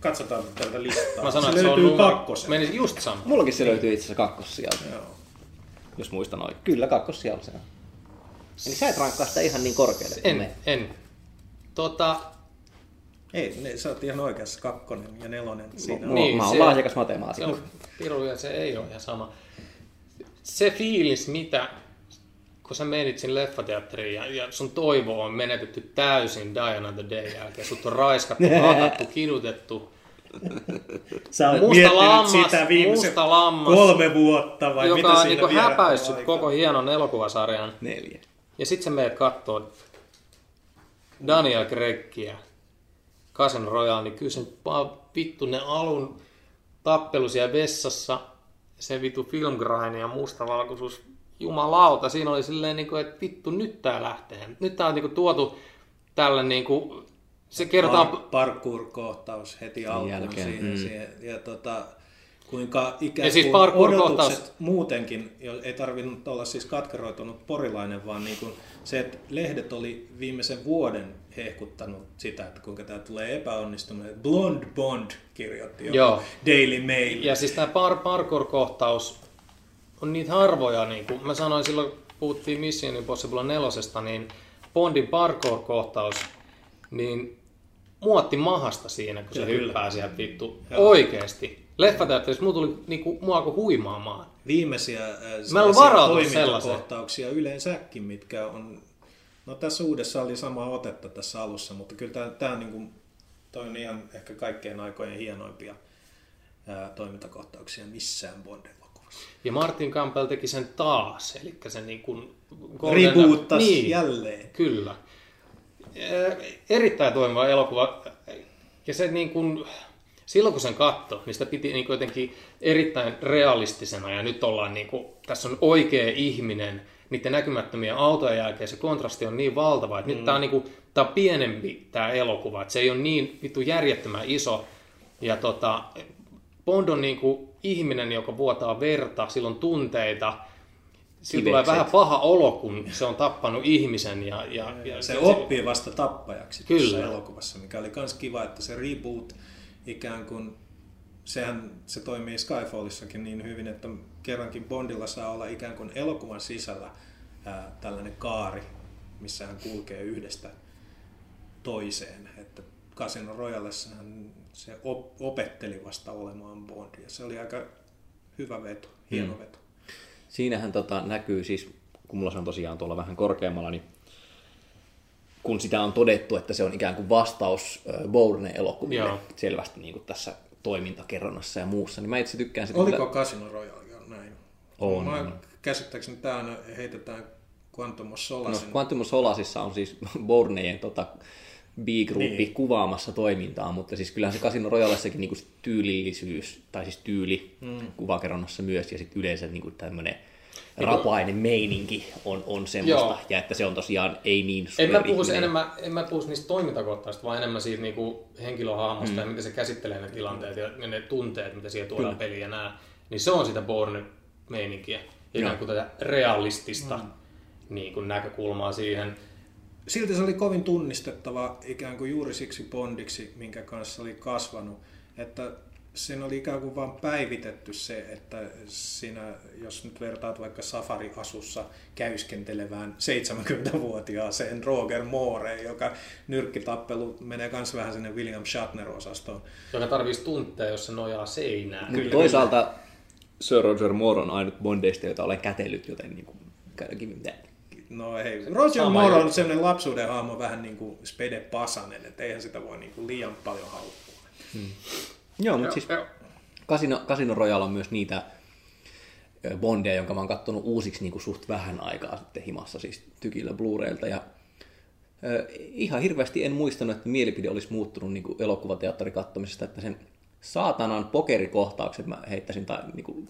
katsotaan tältä listaa. Mä sanon, se, se löytyy kakkosen. Meni just sama. Mullakin se niin. Löytyy itse asiassa kakkossijalta, jos muistan oikein. Kyllä, kakkossijalta se on. Eli sä et rankkaa sitä ihan niin korkealle. En, en. Tota... Ei, ne, sä oot ihan oikeassa, kakkonen ja nelonen. Siinä M- on. Niin, mä oon lahjakas matemaatikko. Piru, ja se ei ole ihan sama. Se fiilis, mitä... kun sä menit sinne leffateatteriin ja, ja sun toivo on menetetty täysin Die Another Day jälkeen, sut on raiskattu, hakattu, kidutettu. Sä olet musta lammas, sitä viimeisen lammas, kolme vuotta vai mitä siinä niin vielä häpäissyt aikaa koko hienon elokuvasarjan. Neljä. Ja sit sä menet kattoo Daniel Craigia, Casino Royale, niin kyllä se vittu ne alun tappelu siellä vessassa, se vittu filmgraini ja mustavalkoisuus, jumalauta, siinä oli silleen, niin kuin, että vittu nyt tää lähtee. Nyt tää on niin kuin, tuotu tällä niin kuin, se kerrotaan Par- parkour-kohtaus heti alkuun siihen, mm. siihen ja tota, kuinka ikään kuin odotukset muutenkin, ei tarvinnut olla siis katkeroitunut porilainen, vaan niin kuin se, että lehdet oli viimeisen vuoden hehkuttanut sitä, että kuinka tämä tulee epäonnistuminen. Blonde Bond kirjoitti joku Daily Mail. Ja siis tämä par- parkour-kohtaus on niitä harvoja, niin kuin mä sanoin silloin, kun puhuttiin Mission Impossible nelosesta, niin Bondin parkour-kohtaus, niin muotti mahasta siinä, kun se kyllä hyppää sieltä vittu. Joo. Oikeesti. Leffateatterissa mua tuli niinku, mua alkoi huimaamaan. Viimeisiä toimintakohtauksia yleensäkin, mitkä on... No tässä uudessa oli sama otetta tässä alussa, mutta kyllä tämä, tämä on, niinku, toi on ihan ehkä kaikkein aikojen hienoimpia ää, toimintakohtauksia missään Bond-elokuvassa. Ja Martin Campbell teki sen taas, eli se niin kuin... Ribuuttasi niin, jälleen. Kyllä. Erittäin toimiva elokuva, ja se niin kuin, silloin kun sen katsoi, niin sitä piti niin kuin jotenkin erittäin realistisena, ja nyt ollaan niin kuin, tässä on oikea ihminen, niiden näkymättömien autojen jälkeen se kontrasti on niin valtava, että mm. nyt tämä on, niin kuin, tämä on pienempi tämä elokuva, että se ei ole niin vittu järjettömän iso, ja tota, Bond on niin kuin ihminen, joka vuotaa verta, sillä on tunteita. Sillä tulee vähän paha olo, kun se on tappanut ihmisen. Ja, ja, ja se ja oppii se... vasta tappajaksi kyllä tässä elokuvassa, mikä oli myös kiva, että se reboot ikään kuin, sehän se toimii Skyfallissakin niin hyvin, että kerrankin Bondilla saa olla ikään kuin elokuvan sisällä ää, tällainen kaari, missä hän kulkee yhdestä toiseen. Että Casino Royalessahan se op- opetteli vasta olemaan Bondia. Se oli aika hyvä veto, hieno hmm. veto. Siinähän tota näkyy siis, kun mulla se on tosiaan tuolla vähän korkeammalla, niin kun sitä on todettu, että se on ikään kuin vastaus Bourne-elokuville selvästi niin kuin tässä toimintakerronnassa ja muussa, niin mä itse tykkään sitä... Oliko että... Casino Royale jo näin? On. Mä on. Käsittääkseni täällä heitetään Quantum of Solasin. No, Quantum of Solasissa on siis Bourneen tota B-gruppi niin kuvaamassa toimintaa, mutta siis kyllähän se Casino Royalessakin niinku tyylillisyys, tai siis tyyli mm. kuvakerronnassa myös, ja sitten yleensä niinku tämmöinen rapainen meininki on, on semmoista, joo, ja että se on tosiaan ei niin superihminen. En mä puhuisi niistä toimintakohtaisista, vaan enemmän siitä niinku henkilöhahmosta mm. ja miten se käsittelee ne tilanteet ja ne tunteet, mitä siellä tuodaan peliin ja nää, niin se on sitä Bourne-meininkiä, ikään kuin tätä realistista mm. niinku näkökulmaa siihen. Silti se oli kovin tunnistettava ikään kuin juuri siksi Bondiksi, minkä kanssa oli kasvanut, että siinä oli ikään kuin vaan päivitetty se, että siinä, jos nyt vertaat vaikka safariasussa käyskentelevään seitsemänkymmentävuotiaaseen Roger Moore, joka nyrkkitappelu menee kans vähän sinne William Shatner-osastoon. Joka tarvitsisi tuntea, jos se nojaa seinään. Kyllä, toisaalta kyllä. Sir Roger Moore on ainut Bondeista, jota olen kätellyt, joten niin kuin, no hei, Roger Moore on sellainen lapsuuden hahmo vähän niin kuin Spede Pasanen, että eihän sitä voi niin kuin liian paljon haukkua. Hmm. Joo, mutta siis Casino, Casino Royale on myös niitä Bondeja, jonka mä oon kattonut uusiksi niin kuin suht vähän aikaa sitten himassa, siis tykillä Blu-raylta. Ja äh, ihan hirveästi en muistanut, että mielipide olisi muuttunut niin kuin elokuvateatterin kattomisesta, että sen saatanan pokerikohtaukset mä heittäisin tai niin kuin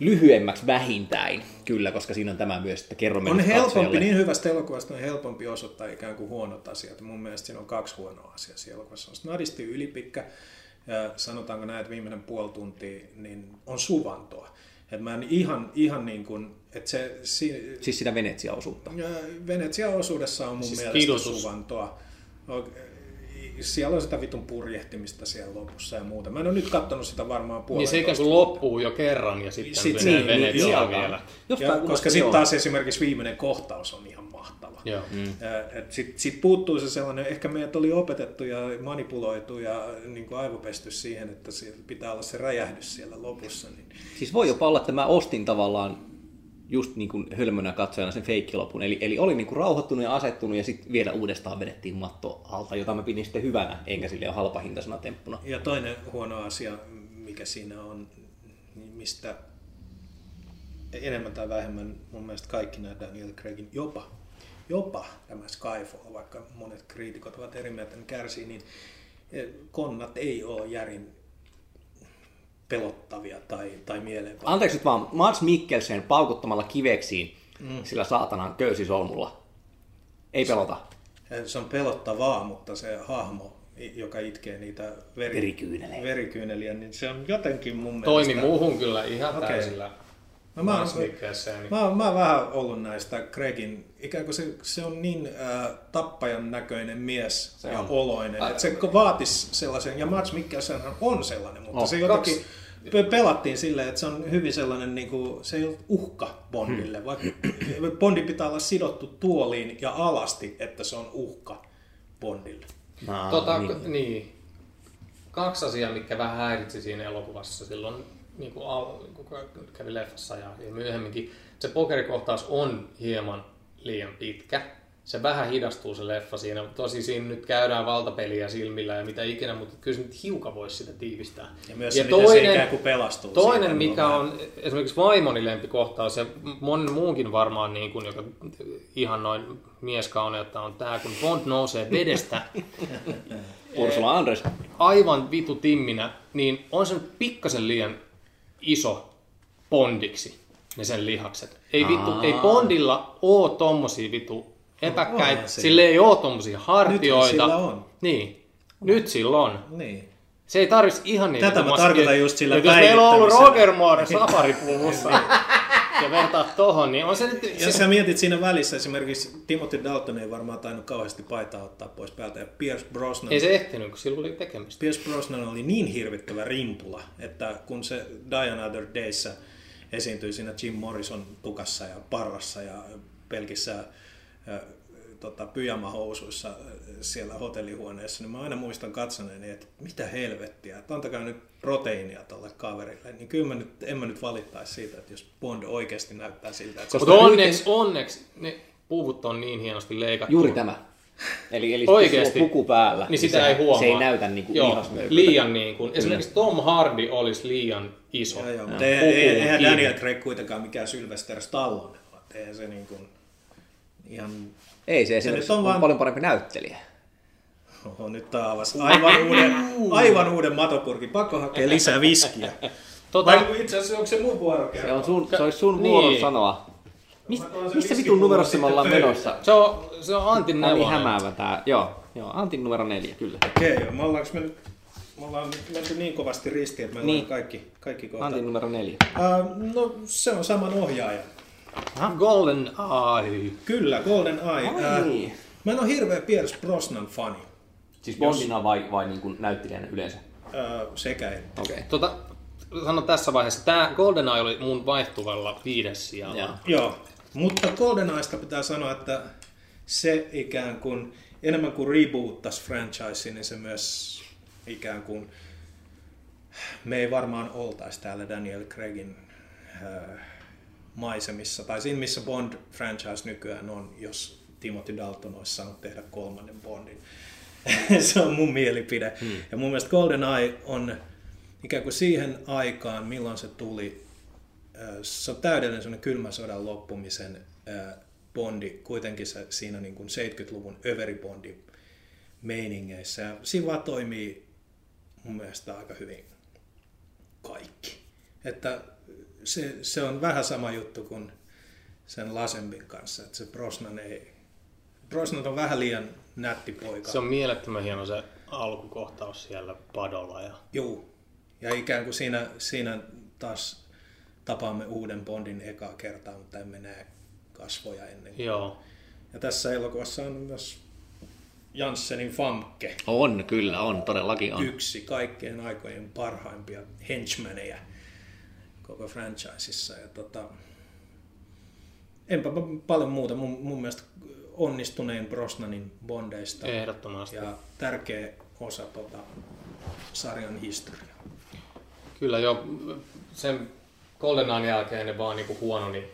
lyhyemmäksi vähintäin, kyllä, koska siinä on tämä myös, että kerromme on helpompi, katsojalle. Niin hyvästä elokuvasta on helpompi osoittaa ikään kuin huonot asiat. Mun mielestä siinä on kaksi huonoa asiaa siellä elokuvassa. On nadisti ylipikkä, ja sanotaanko näin, että viimeinen puoli tuntia niin on suvantoa. Et mä en ihan, ihan niin kuin, että se... Si, siis siinä Venetsia-osuutta. Venetsia-osuudessa on mun siis mielestä kidotus. Suvantoa. Siellä on sitä vitun purjehtimista siellä lopussa ja muuta. Mä en ole nyt katsonut sitä varmaan puoleen. Niin se ikään kuin loppuu jo kerran ja sitten sit menee Venetsiaan vielä. Ja, koska sitten taas esimerkiksi viimeinen kohtaus on ihan mahtava. Mm. Sitten sit puuttuu se sellainen, ehkä meidät oli opetettu ja manipuloitu ja niin kuin aivopesty siihen, että pitää olla se räjähdys siellä lopussa. Niin. Siis voi jopa olla, että mä ostin tavallaan just niin kuin hölmönä katsojana sen feikkilopun. Eli, eli oli niin kuin rauhoittunut ja asettunut ja sitten vielä uudestaan vedettiin matto alta, jota mä pidin sitten hyvänä, enkä silleen halpahintaisena temppuna. Ja toinen huono asia, mikä siinä on, mistä enemmän tai vähemmän mun mielestä kaikki nämä Daniel Craigin jopa, jopa tämä Skyfall, vaikka monet kriitikot ovat eri mieltä, niin kärsii, niin konnat ei ole järin pelottavia tai, tai mielenpaineita. Anteeksi nyt vaan, Mads Mikkelsen paukuttamalla kiveksiin mm. sillä saatanan köysisolmulla. Ei se, pelota. Se on pelottavaa, mutta se hahmo, joka itkee niitä veri, verikyyneliä. verikyyneliä, niin se on jotenkin mun Toimi mielestä... Toimi muuhun kyllä ihan okay. Täysillä. No, mä, mä, mä oon vähän ollut näistä Craigin, ikään kuin se, se on niin äh, tappajan näköinen mies se ja on. oloinen, että se vaatisi sellaisen, ja Mads Mikkelsenhän on sellainen, mutta no, se jotenkin kaksi. pelattiin silleen, että se on hyvin sellainen, niin kuin, se ei ole uhka Bondille, hmm. vaikka Bondi pitää olla sidottu tuoliin ja alasti, että se on uhka Bondille. Nah, tota, niin. Niin. Kaksi asiaa, mitkä vähän häiritsi siinä elokuvassa silloin. Niin kuin kävi leffassa ja myöhemminkin, se pokerikohtaus on hieman liian pitkä. Se vähän hidastuu se leffa siinä, tosi siinä nyt käydään valtapeliä silmillä ja mitä ikinä, mutta kyllä se nyt hiukan voisi sitä tiivistää. Ja myös ja se, toinen, miten se ikään kuin pelastuu. Toinen, siitä, mikä on, on esimerkiksi vaimoni lempikohtaus ja monen muunkin varmaan, niin kuin, joka ihan noin mieskauneutta on tämä, kun Bond nousee vedestä. Ursula Andres. Aivan vitu timminä, niin on se nyt pikkasen liian iso Bondiksi, ne sen lihakset. Ei vittu, Aa. ei Bondilla ole tommosia vittu epäkkäitä, no, sillä ei ole tommosia hartioita. Nyt sillä on. Niin, nyt sillä on. Niin. Se ei tarvitsi ihan niin. Tätä mä tarkoitan just sillä päivittämisellä. Jos meillä on ollut Roger Moore safaripuvussa ja vertaa tohon, niin on se nyt... Jos sä mietit siinä välissä, esimerkiksi Timothy Dalton ei varmaan tainnut kauheasti paitaa ottaa pois päältä, ja Pierce Brosnan... Ei se ehtinyt, kun sillä oli tekemistä. Pierce Brosnan oli niin hirvittävä rimpula, että kun se Die Another Dayssä esiintyi siinä Jim Morrison tukassa ja parrassa ja pelkissä äh, tota, pyjamahousuissa äh, siellä hotellihuoneessa, niin mä aina muistan katsoneeni, että mitä helvettiä, että antakaa nyt proteiinia tuolle kaverille, niin kyllä mä nyt, en mä nyt valittaisi siitä, että jos Bond oikeasti näyttää siltä. Että mutta onneksi, yhden... onneksi ne puvut on niin hienosti leikattu. Juuri tämä. Eli, eli oikeasti. Puku päällä, niin sitä niin ei se, huomaa. Se ei näytä niin kuin lihasmöykytä. Liian niin kuin. Esimerkiksi Tom Hardy olisi liian iso. Joo, joo, mutta ei, ei, eihän Daniel Craig kuitenkaan mikään Sylvester Stallone. Eihän se niin kuin ihan... Ei se, se on, on vaan... paljon parempi näyttelijä. Oho, nyt tää avasi aivan uuden, aivan uuden matopurkin. Pakko hakea lisää viskiä. Tota, vai itse asiassa onko se mun vuoro kertoa? Se on sun, se olisi sun niin. vuoro sanoa. Mist, missä vitun numerossa me ollaan menossa? Se on, se on Antin nelonen. Oli hämäävä tää. Joo, joo, Antin numero neljä, kyllä. Okei, okay, me ollaan mennyt me niin kovasti ristiin, että me ollaan niin. kaikki, kaikki kohta. Antin numero neljä. Uh, no, se on saman ohjaaja. Aha. Golden Eye. Kyllä, Golden Eye. Uh, mä en ole hirveä Pierce Brosnan fani. Siis Bondina vai, vai niin kuin näyttelijänä yleensä? Öö, sekä että. Okay. Tota, sanon tässä vaiheessa, tämä GoldenEye oli mun vaihtuvalla viides sijalla. Ja. Joo, mutta GoldenEyesta pitää sanoa, että se ikään kuin enemmän kuin reboottasi franchise, niin se myös ikään kuin, me ei varmaan oltaisi täällä Daniel Craigin öö, maisemissa, tai siinä missä Bond-franchise nykyään on, jos Timothy Dalton olisi saanut tehdä kolmannen Bondin. Se on mun mielipide. Hmm. Ja mun mielestä GoldenEye on ikään kuin siihen aikaan, milloin se tuli, se on täydellinen sellainen kylmän sodan loppumisen Bondi, kuitenkin se, siinä niin kuin seitsemänkymmentäluvun överibondi meiningeissä. Ja siinä vaan toimii mun mielestä aika hyvin kaikki. Että se, se on vähän sama juttu kuin sen Lazenbyn kanssa, että se Brosnan ei... Brosnan on vähän liian nätti poika. Se on mielettömän hieno se alkukohtaus siellä padolla. Ja... Joo, ja ikään kuin siinä, siinä taas tapaamme uuden Bondin ekaa kertaa, mutta emme näe kasvoja ennen. Joo. Ja tässä elokuvassa on myös Janssenin Famke. On, kyllä on, todellakin on. Yksi kaikkien aikojen parhaimpia henchmaneja koko franchisessa. Ja tota... enpä paljon muuta mun, mun mielestä... onnistuneen Brosnanin Bondeista. Ehdottomasti. Ja tärkeä osa tuota sarjan historiaa. Kyllä jo sen GoldenEyen jälkeen ne vaan niinku huononi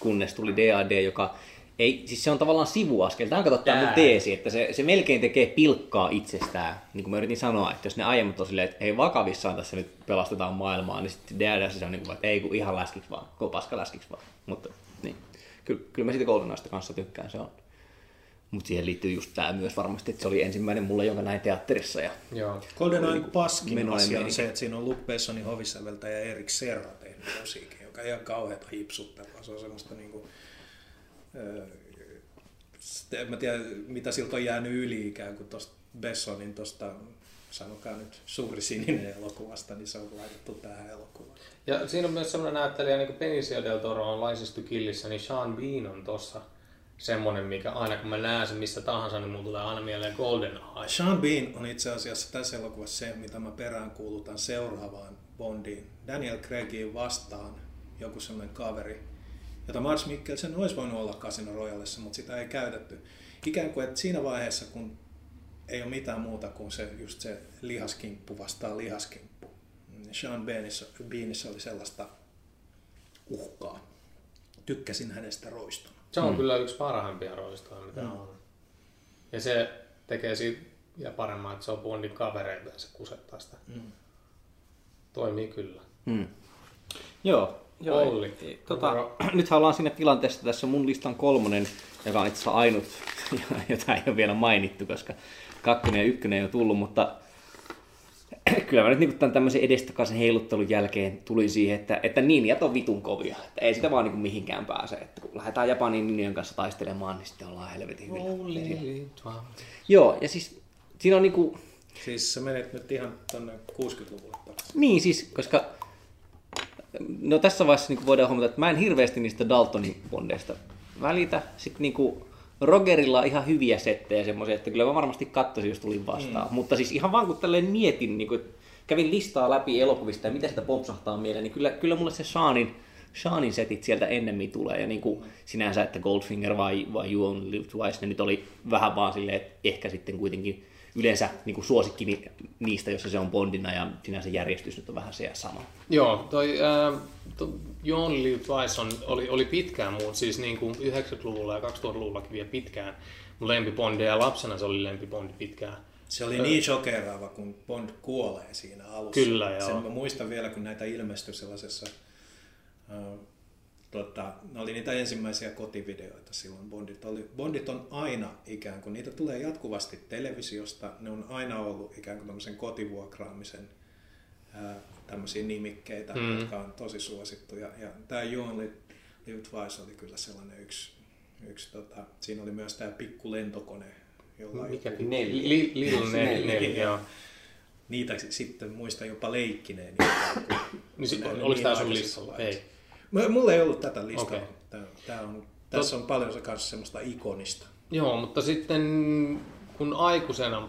kunnes tuli D A D, joka ei, siis se on tavallaan sivuaskel. Tämä on katsottaa mun teesi, että se, se melkein tekee pilkkaa itsestään. Niin kuin mä yritin sanoa, että jos ne aiemmat on silleen, että hei, vakavissaan tässä nyt pelastetaan maailmaa, niin sitten D A D se on niin kuin, että ei kun ihan läskiksi vaan, kun paska läskiksi vaan. Mutta niin, kyllä, kyllä mä siitä Goldenaista kanssa tykkään, se on. Mutta siihen liittyy just tämä myös varmasti, että se oli ensimmäinen mulla, jonka näin teatterissa. Ja Golden Eye niinku paskin asia on se, että siinä on Luke Bessonin hovisäveltäjä ja Erik Serra tehnyt musiikin, joka ei ihan kauheata hipsuttavaa. Se on semmoista niinku, äh, en mä tiedä mitä siltä on jäänyt yli ikään kuin tosta Bessonin tosta, sanokaa nyt, Suuri sininen elokuvasta, niin se on laitettu tähän elokuvaan. Ja siinä on myös semmoinen näyttelijä, niin kuin Benicio del Toro on License to Killissä, niin Sean Bean on tossa. Semmoinen, mikä aina kun mä näen sen missä tahansa, niin mulla tulee aina mieleen Golden Eye. Sean Bean on itse asiassa tässä elokuvassa se, mitä mä peräänkuulutan seuraavaan Bondiin. Daniel Craigiin vastaan joku semmoinen kaveri, jota Mads Mikkelsen olisi voinut olla Casino Royalessa, mutta sitä ei käytetty. Ikään kuin, että siinä vaiheessa, kun ei ole mitään muuta kuin se, just se lihaskimppu vastaan lihaskimppu, niin Sean Beanissä, Beanissä oli sellaista uhkaa. Tykkäsin hänestä roistona. Se on mm. kyllä yksi parhaimpia roistoja, mitä no. on. Ja se tekee siitä ja paremmin, että se on Bondin kavereita ja se kusettaa sitä. Mm. Toimii kyllä. Mm. Joo. Joo Olli. Ei, ei, tota, nythän ollaan siinä tilanteessa, tässä mun listan kolmonen, joka on itse asiassa ainut, jota ei ole vielä mainittu, koska kakkonen ja ykkönen ei ole tullut, mutta kyllä mä nyt niin tämän tämmöisen edestakaisen heiluttelun jälkeen tuli siihen, että, että ninjat on vitun kovia. Että ei sitä vaan niin mihinkään pääse. Että kun lähdetään Japanin ninjan kanssa taistelemaan, niin sitten ollaan helvetin hyvillä. Joo, ja siis siinä on niinku... Siis sä menet nyt ihan tonne kuusikymmentäluvulle. Niin siis, koska... No tässä vaiheessa niin voidaan huomata, että mä en hirveästi niistä Daltonin bondeista välitä. Sitten niinku... Rogerilla on ihan hyviä settejä semmoisia, että kyllä mä varmasti katsoisin, jos tulin vastaan. Mm. Mutta siis ihan vaan kun tälleen mietin, niin kun kävin listaa läpi elokuvista ja mitä sitä pompsahtaa mieleen, niin kyllä, kyllä mulle se Seanin, Seanin setit sieltä ennemmin tulee. Ja niin kuin sinänsä, että Goldfinger vai, vai You Only Live Twice, ne nyt oli vähän vaan silleen, että ehkä sitten kuitenkin yleensä niin kuin suosikki niistä, jossa se on Bondina ja sinänsä järjestys nyt on vähän se ja sama. Joo, toi You Only Live Twice oli, oli pitkään muun, siis niin kuin yhdeksänkymmentäluvulla ja kaksituhattaluvullakin vielä pitkään. Mun lempibondi ja lapsena se oli lempibondi pitkään. Se oli niin shokeraava, kun Bond kuolee siinä alussa. Kyllä joo. Sen mä muistan vielä, kun näitä ilmestyi sellaisessa... Äh, Tota, ne oli niitä ensimmäisiä kotivideoita silloin. Bondit, oli, Bondit on aina ikään kuin, niitä tulee jatkuvasti televisiosta, ne on aina ollut ikään kuin tämmöisen kotivuokraamisen ää, tämmöisiä nimikkeitä, mm. jotka on tosi suosittuja. Ja tämä You Only Live Twice oli kyllä sellainen yksi, yksi tota, siinä oli myös tämä pikku lentokone, jolla Mikä? Neli. Li, li, li, neli, neli, joo. Niitä sitten muistan jopa leikkineen. Oliko tämä sun listalla? Ei. Mulla ei ollut tätä listaa. Okay. Tää on, tässä on paljon se kanssa semmoista ikonista. Joo, mutta sitten kun aikuisena,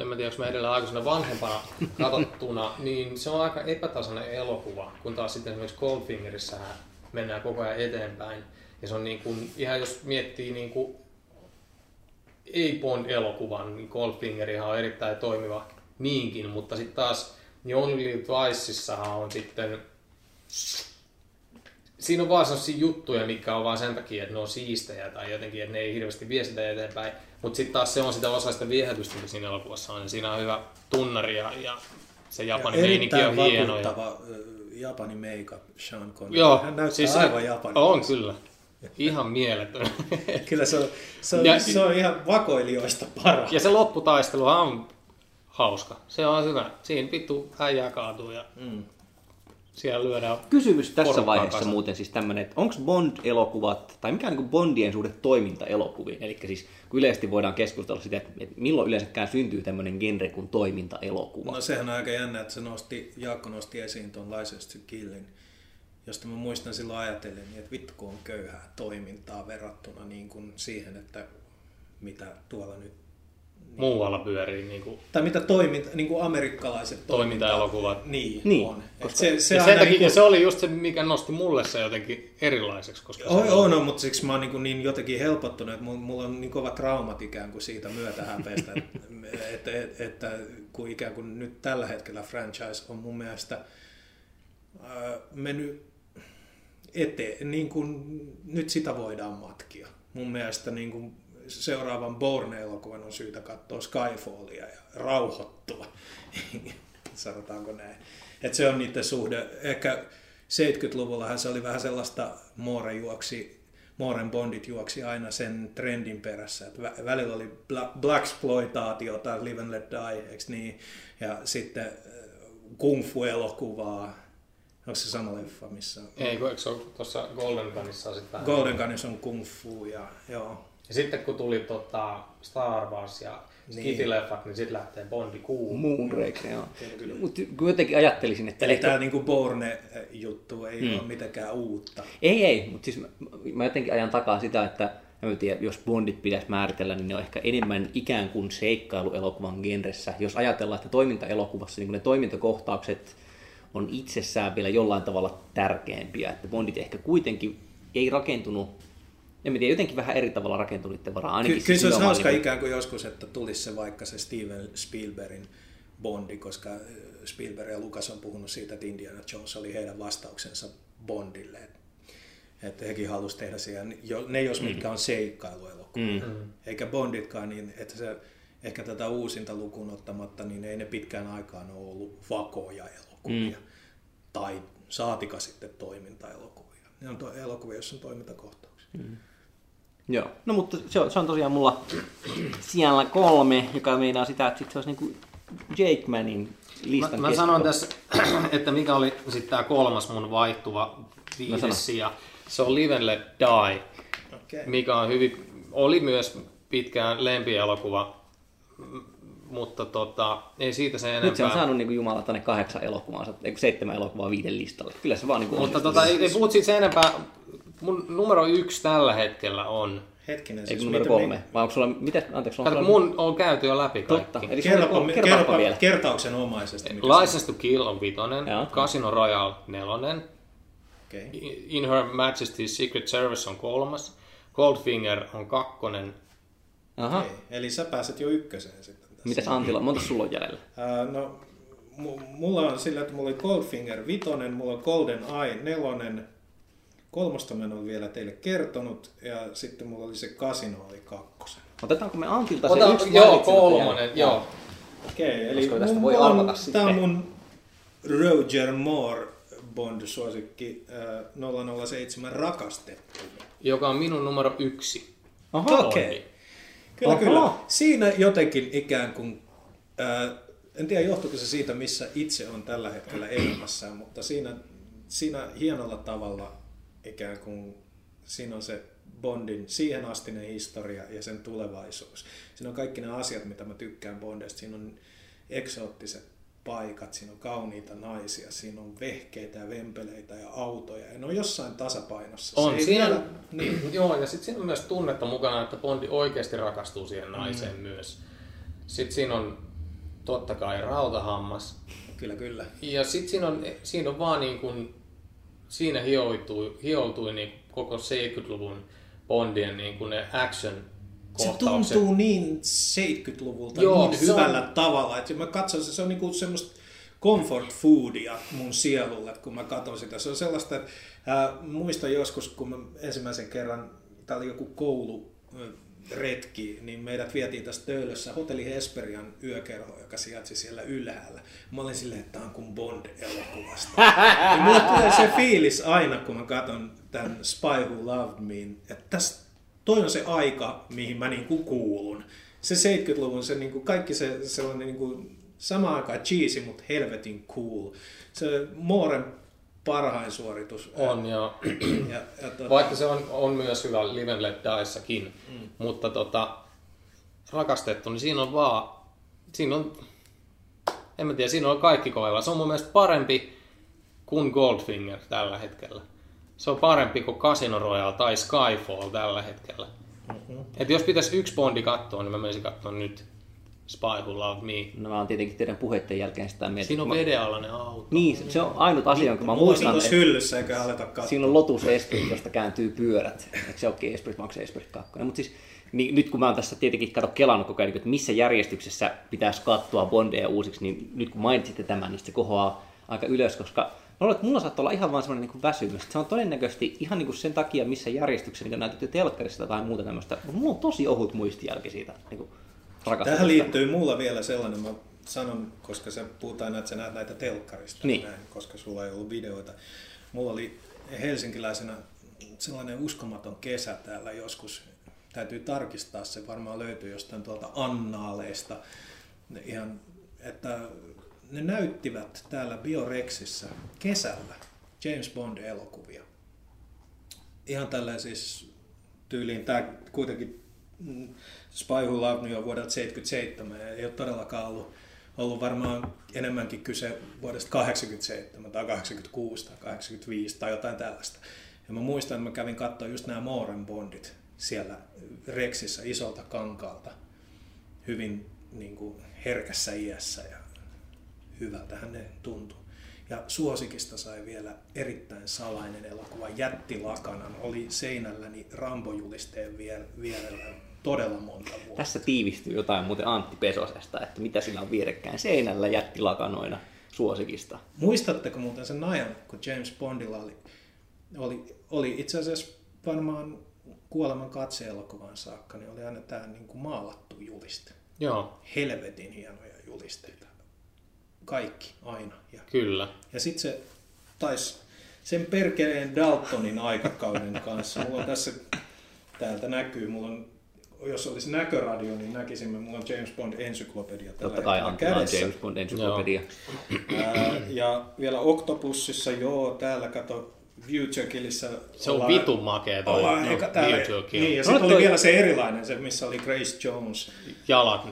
en mä tiedä, onko mä edellä aikuisena vanhempana katsottuna, niin se on aika epätasainen elokuva, kun taas sitten esimerkiksi Goldfingerissä mennään koko ajan eteenpäin. Ja se on niin kuin, ihan jos miettii niin kuin ei-Bond-elokuvan, niin Goldfingerihan on erittäin toimiva niinkin, mutta sitten taas You Only Live Twiceissahan on sitten... Siinä on vaan sellaisia juttuja, mitkä on vaan sen takia, että ne on siistejä tai jotenkin, että ne ei hirveästi vie sitä eteenpäin. Mutta sitten taas se on sitä osa sitä viehätystä, mikä siinä elokuvassa on. Siinä on hyvä tunnari ja, ja se Japanin ja meininki on hieno. Erittäin vakuuttava Japanin make-up Sean Connery. Joo, hän näyttää siis aivan Japanin. On kanssa. Kyllä. Ihan mieletön. Kyllä se on, se on, ja, se on ihan vakoilijoista paras. Ja se lopputaisteluhan on hauska. Se on hyvä. Siinä vittu äijää kaatuu ja... Mm. Kysymys tässä vaiheessa kanssa. Muuten siis tämmöinen, että onko Bond-elokuvat, tai mikä on niin Bondien suhde toimintaelokuviin? Eli siis kun yleisesti voidaan keskustella sitä, että milloin yleensäkään syntyy tämmöinen genre kuin toimintaelokuva? No sehän on aika jännä, että se nosti, Jaakko nosti esiin tuon License to Killin, josta mä muistan silloin ajatellen, että vittu kun on köyhää toimintaa verrattuna niin kuin siihen, että mitä tuolla nyt Niin. muualla pyörii niinku tai mitä toiminta niinku amerikkalaiset toimintaelokuvat niin, niin on. Koska, se se, ja takia, niinku... ja se oli just se mikä nosti mulle se jotenkin erilaiseksi, koska on, on, on, on mutta siksi mä oon niin, niin jotenkin helpottunut, että mulla on niin kovat traumat ikään kuin siitä myötähäpeestä että et, et, et, kun ikään kuin nyt tällä hetkellä franchise on mun mielestä äh, mennyt eteen, niin kuin nyt sitä voidaan matkia. Mun mielestä niin kuin seuraavan Bourne-elokuvan on syytä katsoa Skyfallia ja rauhoittua, sanotaanko näin. Että se on niiden suhde. Ehkä seitsemänkymmentäluvullahan se oli vähän sellaista, Moore juoksi, Mooren Bondit juoksi aina sen trendin perässä. Että välillä oli blaxploitaatio tai Live and Let Die, eikö niin? Ja sitten kung fu-elokuvaa. Onko se sama leffa, missä on? Ei, eikö se ole tuossa Golden Gunissa on sitten vähän... Golden Gunissa on kung fu ja joo. Ja sitten kun tuli tota Star Wars ja Skifileffat, niin, niin sitten lähtee Bondi kuuhun. Moonraker, joo. Mutta jotenkin ajattelisin, että... Eli ehkä... tämä niinku Bourne-juttu ei mm. ole mitenkään uutta. Ei, ei, mutta siis mä, mä jotenkin ajan takaa sitä, että mä tiedän, jos Bondit pitäisi määritellä, niin ne on ehkä enemmän ikään kuin seikkailuelokuvan genressä. Jos ajatellaan, että toimintaelokuvassa niin ne toimintakohtaukset on itsessään vielä jollain tavalla tärkeämpiä. Että Bondit ehkä kuitenkin ei rakentunut... En tiedä, jotenkin vähän eri tavalla rakentunut niiden varaan. Ky- kyllä se olisi hauska niin... ikään kuin joskus, että tulisi se vaikka se Steven Spielbergin Bondi, koska Spielberg ja Lucas on puhunut siitä, että Indiana Jones oli heidän vastauksensa Bondille. Että hekin halusi tehdä siihen, ne jos mitkä on seikkailuelokuvia. Mm-hmm. Eikä Bonditkaan, niin että se, ehkä tätä uusinta lukuun ottamatta, niin ei ne pitkään aikaan ole ollut vakoja elokuvia. Mm. Tai saatika sitten toimintaelokuvia. Ne on to- elokuvia, jossa on toimintakohtauksia. Mm. Joo. No mutta se on, se on tosiaan mulla siellä kolme, joka meinaa sitä, että sit se olisi niin kuin Jake Manin listan Mä, mä sanon tässä, että mikä oli sitten tämä kolmas mun vaihtuva viides sija. Se on Live and Let Die, okay. Mikä on hyvin, oli myös pitkään lempielokuva, mutta tota, ei siitä se enempää. Nyt se on saanut niin Jumala tänne kahdeksan elokuvaansa, seitsemän elokuvaa viiden listalle. Kyllä se vaan niin kuin mutta on. Mutta tota, ei, ei puhut siitä se enempää. Mun numero yksi tällä hetkellä on... Hetkinen, siis numero kolme. Me... Vai onko sulla... Mitä? Anteeksi, onko sulla... Mun on käyty jo läpi kaikki. Totta. Eli kerropa, on... kerropa, kerropa vielä. Kertauksenomaisesti. License to Kill on vitonen. Jaa. Casino Royale nelonen. Okay. In Her Majesty's Secret Service on kolmas. Goldfinger on kakkonen. Aha. Okay. Eli sä pääset jo ykköseen sitten. Tässä. Mitäs Antila? Monta sulla on jäljellä? Uh, no, m- mulla on sillä, että mulla oli Goldfinger vitonen, mulla on Golden Eye nelonen. Kolmosta mä en ole vielä teille kertonut, ja sitten mulla oli se Casino oli kakkosen. Otetaanko me Antilta se Ota, yksi? Joo, kolmonen, joo. Okei, eli mun, voi on, tää on mun Roger Moore Bond-suosikki nolla nolla seitsemän rakastettu. Joka on minun numero yksi. Aha, okei. Okay. Kyllä, Aha. kyllä. Siinä jotenkin ikään kuin... Äh, en tiedä, johtuuko se siitä, missä itse on tällä hetkellä elämässään, mutta siinä, siinä hienolla tavalla... Ikään kuin siinä on se Bondin siihenastinen historia ja sen tulevaisuus. Siinä on kaikki nämä asiat, mitä mä tykkään Bondista. Siinä on eksoottiset paikat, siinä on kauniita naisia, siinä on vehkeitä ja vempeleitä ja autoja. Ja ne on jossain tasapainossa. On se siinä, vielä... niin. Joo, ja sitten siinä on myös tunnetta mukana, että Bondi oikeasti rakastuu siihen naiseen mm. myös. Sitten siinä on totta kai rautahammas. Kyllä, kyllä. Ja sitten siinä on, siinä on vaan niin kuin... Siinä hioutui, hioutui niin koko seitsemänkymmentäluvun Bondien niin kuin ne action-kohtaukset. Se tuntuu niin seitsemänkymmentäluvulta Joo, niin hyvällä on... tavalla. Että mä katson, se on niin kuin semmoista comfort foodia mun sielulle, että kun mä katson sitä. Se on sellaista, että äh, muistan joskus, kun mä ensimmäisen kerran, tää oli joku kouluretki, niin meidät vietiin tässä Töölössä Hotelli Hesperian yökerhoon, joka sijaitsi siellä ylhäällä. Mä olin silleen, että tämä on kuin Bond-elokuvasta. Ja mulle tulee se fiilis aina, kun mä katson tämän Spy Who Loved Me, että tästä, toi on se aika, mihin mä niinku kuulun. Se seitsemänkymmentäluvun, se niinku, kaikki se sellainen niinku, samaan aikaan cheesy, mutta helvetin cool. Se Mooren parhain suoritus. On, ja, ja, ja tuota... vaikka se on, on myös hyvä Live and Let Die'ssäkin, mm. mutta tota, rakastettu, niin siinä on vaan, siinä on... En mä tiedä, siinä on kaikki kohdalla. Se on mun mielestä parempi kuin Goldfinger tällä hetkellä. Se on parempi kuin Casino Royale tai Skyfall tällä hetkellä. Mm-hmm. Et jos pitäisi yksi Bondi katsoa, niin mä menisin katsomaan nyt Spy Who Loved Me. No mä oon tietenkin teidän puheiden jälkeen sitä mieltä. Siinä on mä... vedenalainen auto. Niin, se on ainut asia, jonka mä muistan. Siinä on että... hyllyssä, eikä aleta katsoa. Siinä on Lotus Esprit, josta kääntyy pyörät. Eikö se olekin Esprit, vai onko se Esprit kakkonen? No, mut siis... Niin, nyt kun mä oon tässä tietenkin kato kelannut koko ajan, että missä järjestyksessä pitäisi katsoa Bondeja uusiksi, niin nyt kun mainitsitte tämän, niin se kohoaa aika ylös, koska luulen, että mulla saattaa olla ihan vaan semmoinen niin väsymys. Se on todennäköisesti ihan niin kuin sen takia, missä järjestyksessä niitä on näytetty telkkarissa tai muuta tämmöistä. Mulla on tosi ohut muistijälki siitä niin rakastuksesta. Tähän liittyy mulla vielä sellainen, mä sanon, koska sä puhutaan aina, että sä näet näitä telkkarista, niin. näin, koska sulla ei ollut videoita. Mulla oli helsinkiläisenä sellainen uskomaton kesä täällä joskus. Täytyy tarkistaa, se varmaan löytyy jostain tuolta annaaleista. Ne ihan, että ne näyttivät täällä Biorexissä kesällä James Bond-elokuvia. Ihan tällä siis tyyliin, tämä kuitenkin Spy Who Loved Me on vuodelta seitsemänkymmentäseitsemän, ei ole todellakaan ollut, ollut varmaan enemmänkin kyse vuodesta kahdeksankymmentäseitsemän tai kahdeksankymmentäkuusi tai kahdeksankymmentäviisi tai jotain tällaista. Ja mä muistan, että mä kävin katsoa just nämä Mooren Bondit siellä Rexissä isolta kankaalta, hyvin niin kuin herkässä iässä, ja hyvältähän ne tuntui. Ja suosikista sai vielä erittäin salainen elokuva, Jättilakanan, oli seinälläni Rambo-julisteen vierellä todella monta vuotta. Tässä tiivistyy jotain muuten Antti Pesosesta, että mitä sillä on vierekkäin seinällä jättilakanoina suosikista. Muistatteko muuten sen ajan, kun James Bondilla oli, oli, oli itse asiassa varmaan Kuoleman katse-elokuvaan saakka, niin oli aina tämä niin kuin maalattu juliste. Joo. Helvetin hienoja julisteita. Kaikki aina. Ja, Kyllä. ja sitten se taisi sen perkeleen Daltonin aikakauden kanssa. Mulla on tässä, täältä näkyy, mulla on, jos olisi näköradio, niin näkisimme, mulla on James Bond-ensyklopedia. Totta kai on James Bond-ensyklopedia. Ja vielä Octopussissa, joo, täällä kato. Viewtjokilissä se on vitun makea toi Viewtjokil. Niin, ja sitten oli vielä se erilainen, se missä oli Grace Jones. Jalat.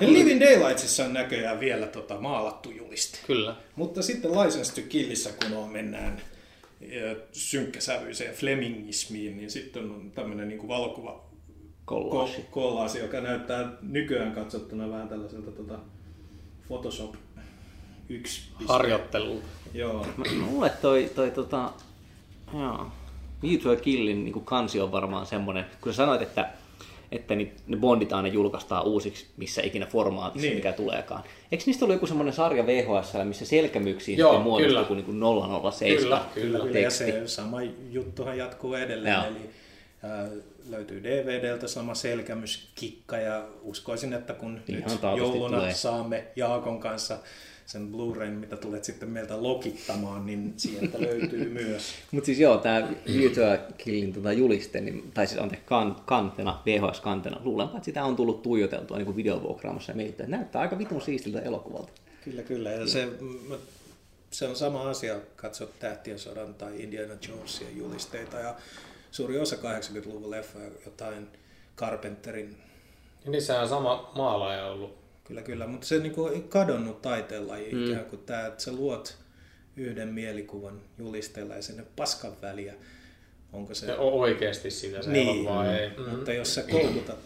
Living Daylightsissa on näköjään vielä tota maalattu juliste. Kyllä. Mutta sitten License to Killissä, kun on, mennään synkkäsävyiseen flemingismiin, niin sitten on tämmöinen niin kuin valokuva kollaasi. kollaasi, joka näyttää nykyään katsottuna vähän tällaiselta tota Photoshop yksi harjoittelu. Joo. Mulle toi toi tota joo. You Killin niinku kansi on varmaan semmoinen, kun sä sanoit, että että ne Bondit aina julkaistaan uusiksi missä ikinä formaatissa niin. mikä tuleekaan. Eikö niistä ollut joku semmoinen sarja V H S:llä, missä selkämyyksiin sitten muodostui kuin niinku nolla nolla seitsemän. Kyllä, kyllä, kyllä. Ja se sama juttuhan jatkuu edelleen, joo. eli äh, löytyy D V D:ltä sama selkämyskikka, ja uskoisin, että kun Ihan nyt jouluna tulee. Saamme Jaakon kanssa sen Blu-rayn, mitä tulet sitten meiltä lokittamaan, niin sieltä löytyy myös. Mutta siis joo, tämä Virtua Killin tota juliste, niin, tai siis anteeksi, kan, kantena, V H S-kantena, luulenpa, että sitä on tullut tuijoteltua niin kuin videovuokraamassa ja meiltä. Näyttää aika vitun siistiltä elokuvalta. Kyllä, kyllä. Ja se, se on sama asia, katsoa Tähtien sodan tai Indiana Jonesia julisteita, ja suuri osa kahdeksankymmentäluvun leffoja, jotain Carpenterin. Niin sehän on sama maalaaja ollut. Kyllä, kyllä, mutta se on niin kadonnut taiteenlaji mm. ikään kuin tämä, että sä luot yhden mielikuvan julisteella ja sinne paskan väliä. Onko se... O- oikeasti sitä se niin. on vai ei. Mm-hmm. Mutta jos sä koukutat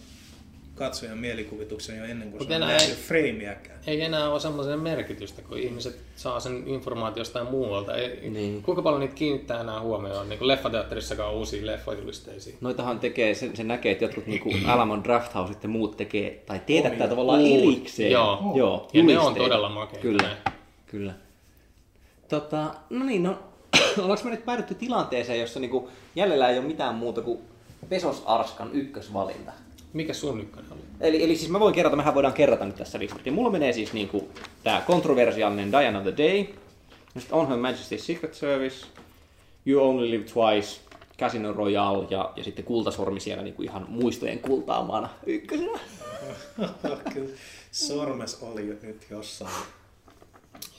katsojan mielikuvituksen jo ennen kuin se on nähnyt freimiäkään. Ei enää ole semmoisen merkitystä, kun ihmiset saa sen informaatiosta ja muualta. Ei, niin. Kuinka paljon niitä kiinnittää enää huomioon? Niin leffateatterissakaan on uusia leffajulisteisiin. Noitahan tekee, sen, sen näkee, että jotkut niin kuin Alamon Drafthouse ja muut tekee, tai teetättää tavallaan erikseen. Joo, oh. Joo ja ne on todella makeita. Kyllä, kyllä. Tota, no niin, no, ollaanko me nyt päädytty tilanteeseen, jossa niin kuin jäljellä ei ole mitään muuta kuin Pesos-Arskan ykkösvalinta? Mikä sun ykkönen oli? Eli, eli siis mä voin kerrata, mehän voidaan kerrata nyt tässä listettiin. Mulla menee siis niinku tää kontroversiaalinen Die Another Day, On Her Majesty's Secret Service, You Only Live Twice, Casino Royale ja, ja sitten Kultasormi siellä niinku ihan muistojen kultaamana ykkösenä. Kyllä, sormes oli jo nyt jossain.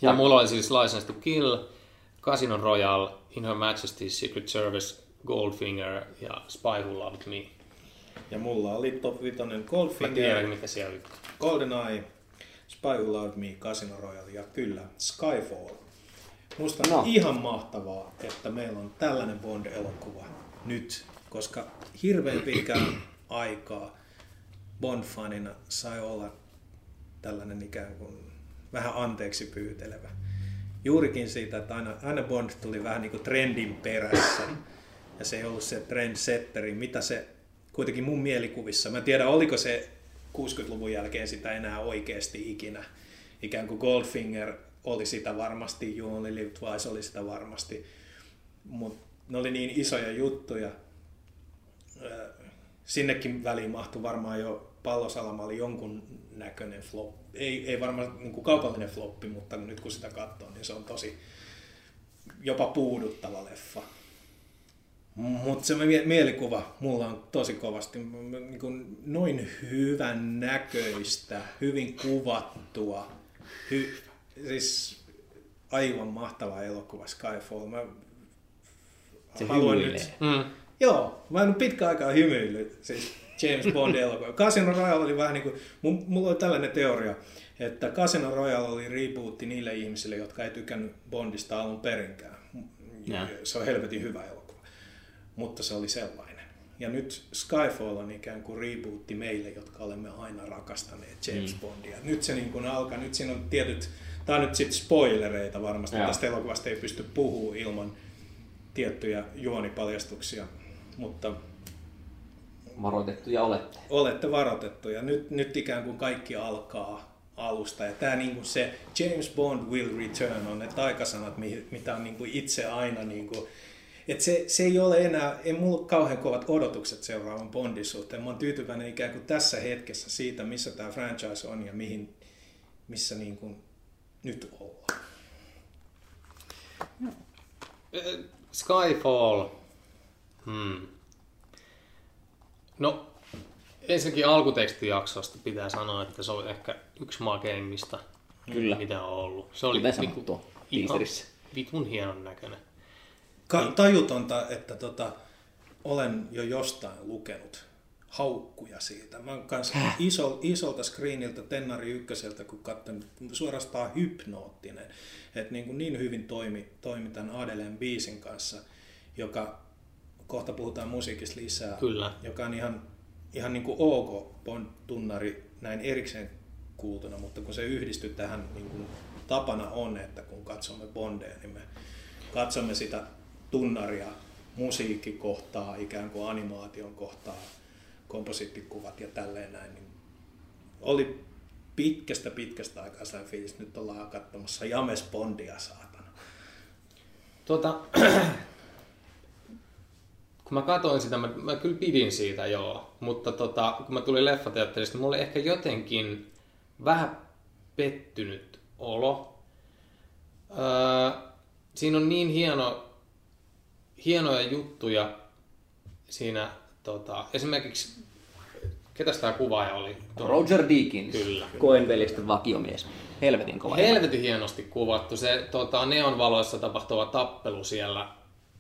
Ja mulla oli siis License to Kill, Casino Royale, In Her Majesty's Secret Service, Goldfinger ja Spy Who Loved Me. Ja mulla oli top vitonen Goldfinger, Golden Eye, Spy Who Loved Me, Casino Royale ja kyllä Skyfall. Musta on no. ihan mahtavaa, että meillä on tällainen Bond-elokuva nyt, koska hirveän pitkään aikaa Bond-fanina sai olla tällainen ikään kuin vähän anteeksi pyytelevä. Juurikin siitä, että aina, aina Bond tuli vähän niin kuin trendin perässä ja se ei ollut se trendsetteri, mitä se kuitenkin mun mielikuvissa. Mä en tiedä, oliko se kuudenkymmenen luvun jälkeen sitä enää oikeasti ikinä. Ikään kuin Goldfinger oli sitä varmasti, You Only Live Twice oli sitä varmasti, mutta ne oli niin isoja juttuja. Sinnekin väliin mahtui varmaan jo Pallosalama oli jonkun näköinen flop. Ei, ei varmaan niin kaupallinen floppi, mutta nyt kun sitä katsoo, niin se on tosi jopa puuduttava leffa. Mutta se mielikuva mulla on tosi kovasti niin kuin noin hyvän näköistä, hyvin kuvattua, hy, siis aivan mahtava elokuva Skyfall. Mä se hymyilee. Nyt, mm. Joo, mä en pitkään aikaa hymyillyt, siis James Bond elokuva. Casino Royale oli vähän niin kuin, mulla oli tällainen teoria, että Casino Royale oli rebootti niille ihmisille, jotka ei tykännyt Bondista alun perinkään. Ja. Se on helvetin hyvä elokuva. Mutta se oli sellainen. Ja nyt Skyfall on ikään kuin rebootti meille, jotka olemme aina rakastaneet James mm. Bondia. Nyt se niin kuin alkaa, nyt siinä on tietyt, tää on nyt sit spoilereita varmasti, Jaa. Tästä elokuvasta ei pysty puhumaan ilman tiettyjä juonipaljastuksia, mutta varoitettuja olette. Olette varoitettuja. Nyt, nyt ikään kuin kaikki alkaa alusta. Ja tää niin kuin se James Bond will return on ne taikasanat, mitä on niin kuin itse aina niin kuin että se, se ei ole enää, ei mulla kauhean kovat odotukset seuraavan Bondin suhteen. Mä oon tyytyväinen ikään kuin tässä hetkessä siitä, missä tämä franchise on ja mihin, missä niin kuin nyt ollaan. Skyfall. Hmm. No, ensinnäkin alkutekstijaksosta pitää sanoa, että se on ehkä yksi makeimmista, Kyllä. mitä on ollut. Se oli vitun, ihan, vitun hienon näköinen. Ka- tajutonta, että tota, olen jo jostain lukenut haukkuja siitä. Mä oon kanssa iso, isolta screeniltä, Tennari ykköseltä, kun katson, suorastaan hypnoottinen. Et niin, kuin niin hyvin toimi, toimi tämän Adelen biisin kanssa, joka, kohta puhutaan musiikista lisää, Kyllä. joka on ihan, ihan niin kuin ok Bond-tunnari näin erikseen kuultuna, mutta kun se yhdistyy tähän, niin kuin tapana on, että kun katsomme Bondeja, niin me katsomme sitä tunnaria, musiikkikohtaa, ikään kuin animaation kohtaa, komposiittikuvat ja tälleen näin. Oli pitkästä pitkästä aikaa sitä fiilis. Nyt ollaan katsomassa James Bondia, saatana. Tuota, kun mä katsoin sitä, mä, mä kyllä pidin siitä joo, mutta tota, kun mä tulin leffateatterista, mulla oli ehkä jotenkin vähän pettynyt olo. Öö, siinä on niin hieno... hienoja juttuja siinä, tota, esimerkiksi, ketäs tämä kuvaaja oli? Roger Deakins, Kyllä. Coen-veljesten vakiomies. Helvetin kova. Helvetin hienosti kuvattu. Se tota, neonvaloissa tapahtuva tappelu siellä.